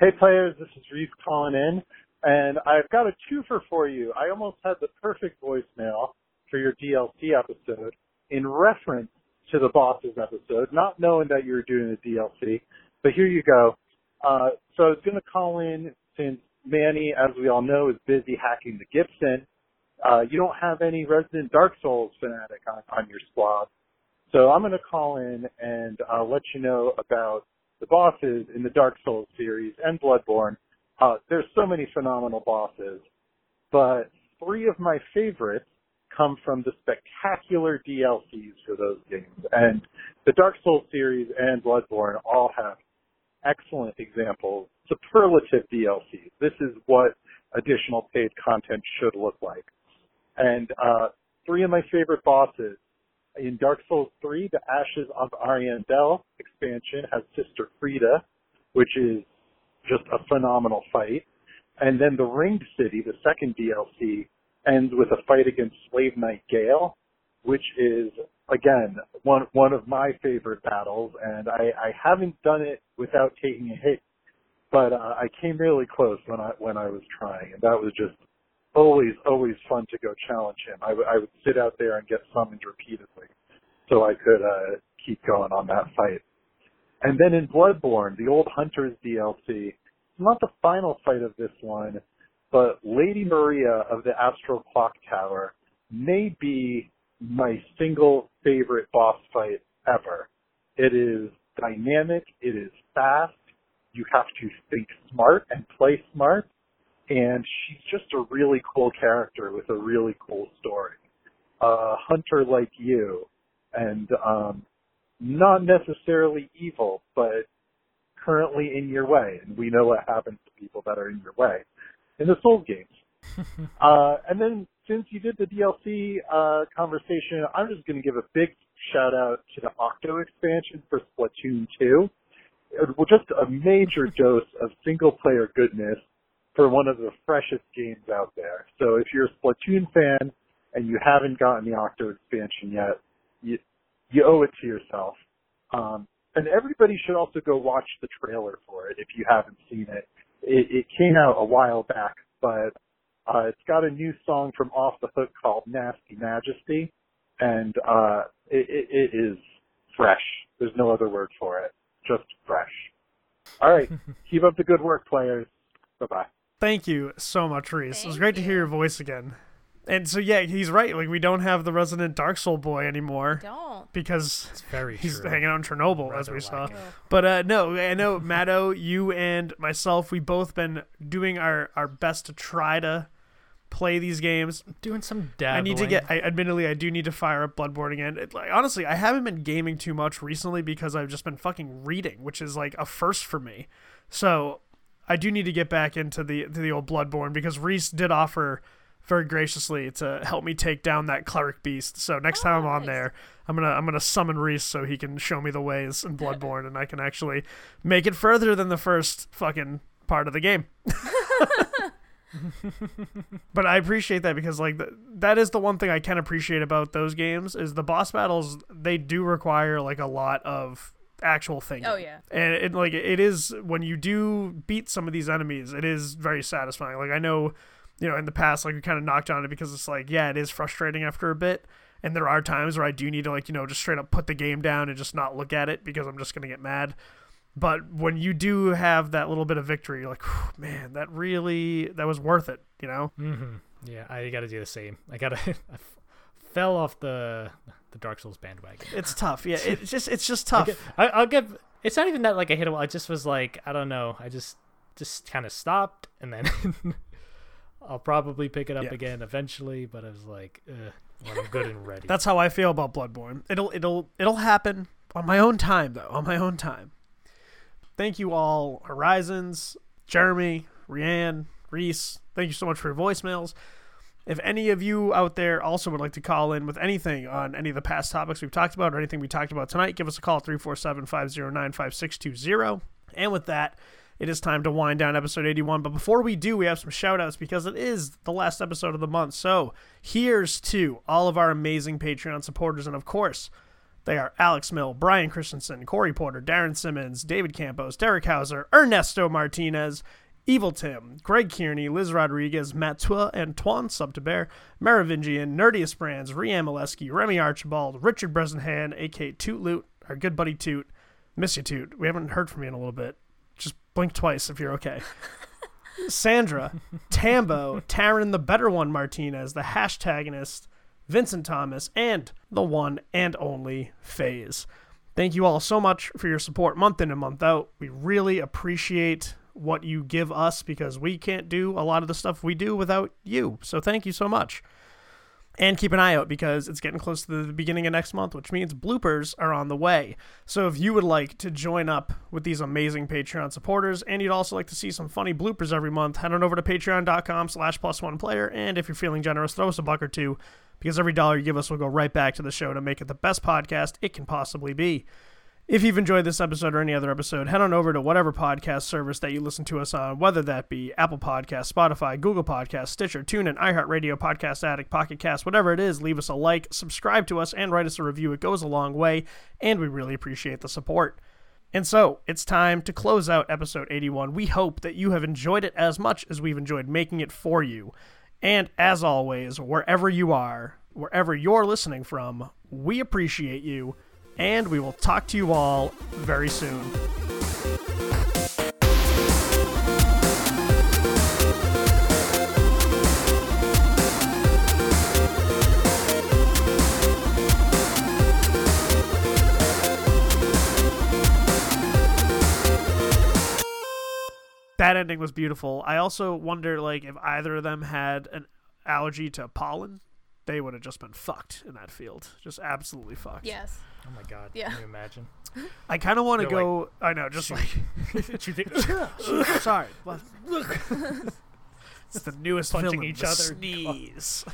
Hey players, this is Reese calling in. And I've got a twofer for you. I almost had the perfect voicemail for your D L C episode in reference to the bosses episode, not knowing that you were doing a D L C. But here you go. Uh, so I was going to call in since Manny, as we all know, is busy hacking the Gibson. Uh, you don't have any resident Dark Souls fanatic on, on your squad. So I'm going to call in and uh, let you know about the bosses in the Dark Souls series and Bloodborne. Uh, there's so many phenomenal bosses, but three of my favorites come from the spectacular D L Cs for those games. And the Dark Souls series and Bloodborne all have excellent examples, superlative D L Cs. This is what additional paid content should look like. And uh, three of my favorite bosses. In Dark Souls three, the Ashes of Ariandel expansion has Sister Frida, which is just a phenomenal fight. And then the Ringed City, the second D L C, ends with a fight against Slave Knight Gale, which is, again, one one of my favorite battles, and I, I haven't done it without taking a hit, but uh, I came really close when I when I was trying, and that was just always, always fun to go challenge him. I, w- I would sit out there and get summoned repeatedly so I could uh, keep going on that fight. And then in Bloodborne, the Old Hunters D L C, it's not the final fight of this one, but Lady Maria of the Astral Clock Tower may be my single favorite boss fight ever. It is dynamic, it is fast, you have to think smart and play smart, and she's just a really cool character with a really cool story. A hunter like you, and um not necessarily evil, but currently in your way. And we know what happens to people that are in your way in the Souls games. uh, and then since you did the D L C uh, conversation, I'm just going to give a big shout-out to the Octo expansion for Splatoon two. It was just a major dose of single-player goodness for one of the freshest games out there. So if you're a Splatoon fan and you haven't gotten the Octo expansion yet, you You owe it to yourself. Um, and everybody should also go watch the trailer for it if you haven't seen it. It, it came out a while back, but uh, it's got a new song from Off the Hook called Nasty Majesty, and uh, it, it, it is fresh. There's no other word for it. Just fresh. All right. Keep up the good work, players. Bye-bye. Thank you so much, Reese. Thank it was great you. to hear your voice again. And so, yeah, he's right. Like, we don't have the resident Dark Soul boy anymore. We don't. Because it's very he's true. hanging on Chernobyl, Rather as we like saw. It. But, uh, no, I know, Matto, you and myself, we've both been doing our, our best to try to play these games. I'm doing some dabbling. I need to get. I, admittedly, I do need to fire up Bloodborne again. It, like, honestly, I haven't been gaming too much recently because I've just been fucking reading, which is like a first for me. So I do need to get back into the to the old Bloodborne, because Reese did offer very graciously to help me take down that cleric beast. So next oh, time I'm on nice. there, I'm gonna I'm gonna summon Reese so he can show me the ways in Bloodborne, and I can actually make it further than the first fucking part of the game. But I appreciate that, because like the, that is the one thing I can appreciate about those games is the boss battles. They do require like a lot of actual thinking. Oh yeah. And it, like it is, when you do beat some of these enemies, it is very satisfying. Like I know, you know, in the past, like we kind of knocked on it because it's like, yeah, it is frustrating after a bit. And there are times where I do need to like, you know, just straight up put the game down and just not look at it because I'm just going to get mad. But when you do have that little bit of victory, you're like, man, that really, that was worth it, you know? Mm-hmm. Yeah, I got to do the same. I got to, I f- fell off the the Dark Souls bandwagon. It's tough. Yeah, it's just, it's just tough. I, I'll give, it's not even that like I hit a wall. I just was like, I don't know. I just, just kind of stopped, and then I'll probably pick it up yeah. again eventually. But I was like, ugh, well, I'm good and ready. That's how I feel about Bloodborne. It'll, it'll, it'll happen on my own time though, on my own time. Thank you all, Horizons, Jeremy, Rianne, Reese. Thank you so much for your voicemails. If any of you out there also would like to call in with anything on any of the past topics we've talked about or anything we talked about tonight, give us a call at three four seven, five oh nine, five six two oh. And with that, it is time to wind down episode eighty-one. But before we do, we have some shout-outs because it is the last episode of the month. So here's to all of our amazing Patreon supporters, and of course, they are Alex Mill, Brian Christensen, Corey Porter, Darren Simmons, David Campos, Derek Hauser, Ernesto Martinez, Evil Tim, Greg Kearney, Liz Rodriguez, Matua, Antoine Subtebear, Merovingian, Nerdiest Brands, Rianne Molesky, Remy Archibald, Richard Bresenhan, aka Toot Loot, our good buddy Toot. Miss you, Toot. We haven't heard from you in a little bit. Just blink twice if you're okay. Sandra, Tambo, Taryn the Better One Martinez, the Hashtagonist, Vincent Thomas, and the one and only Faze. Thank you all so much for your support month in and month out. We really appreciate what you give us, because we can't do a lot of the stuff we do without you. So thank you so much. And keep an eye out, because it's getting close to the beginning of next month, which means bloopers are on the way. So if you would like to join up with these amazing Patreon supporters, and you'd also like to see some funny bloopers every month, head on over to patreon.com slash plus one player. And if you're feeling generous, throw us a buck or two, because every dollar you give us will go right back to the show to make it the best podcast it can possibly be. If you've enjoyed this episode or any other episode, head on over to whatever podcast service that you listen to us on, whether that be Apple Podcasts, Spotify, Google Podcasts, Stitcher, TuneIn, iHeartRadio, Podcast Addict, Pocket Cast, whatever it is. Leave us a like, subscribe to us, and write us a review. It goes a long way, and we really appreciate the support. And so, it's time to close out episode eighty-one. We hope that you have enjoyed it as much as we've enjoyed making it for you. And as always, wherever you are, wherever you're listening from, we appreciate you. And we will talk to you all very soon. That ending was beautiful. I also wonder, like, if either of them had an allergy to pollen, they would have just been fucked in that field. Just absolutely fucked. Yes. Oh my god. Yeah. Can you imagine? I kind of want to go. Like, I know, just shoot. like. Sorry. Look. It's the newest punching film, each the other. Sneeze.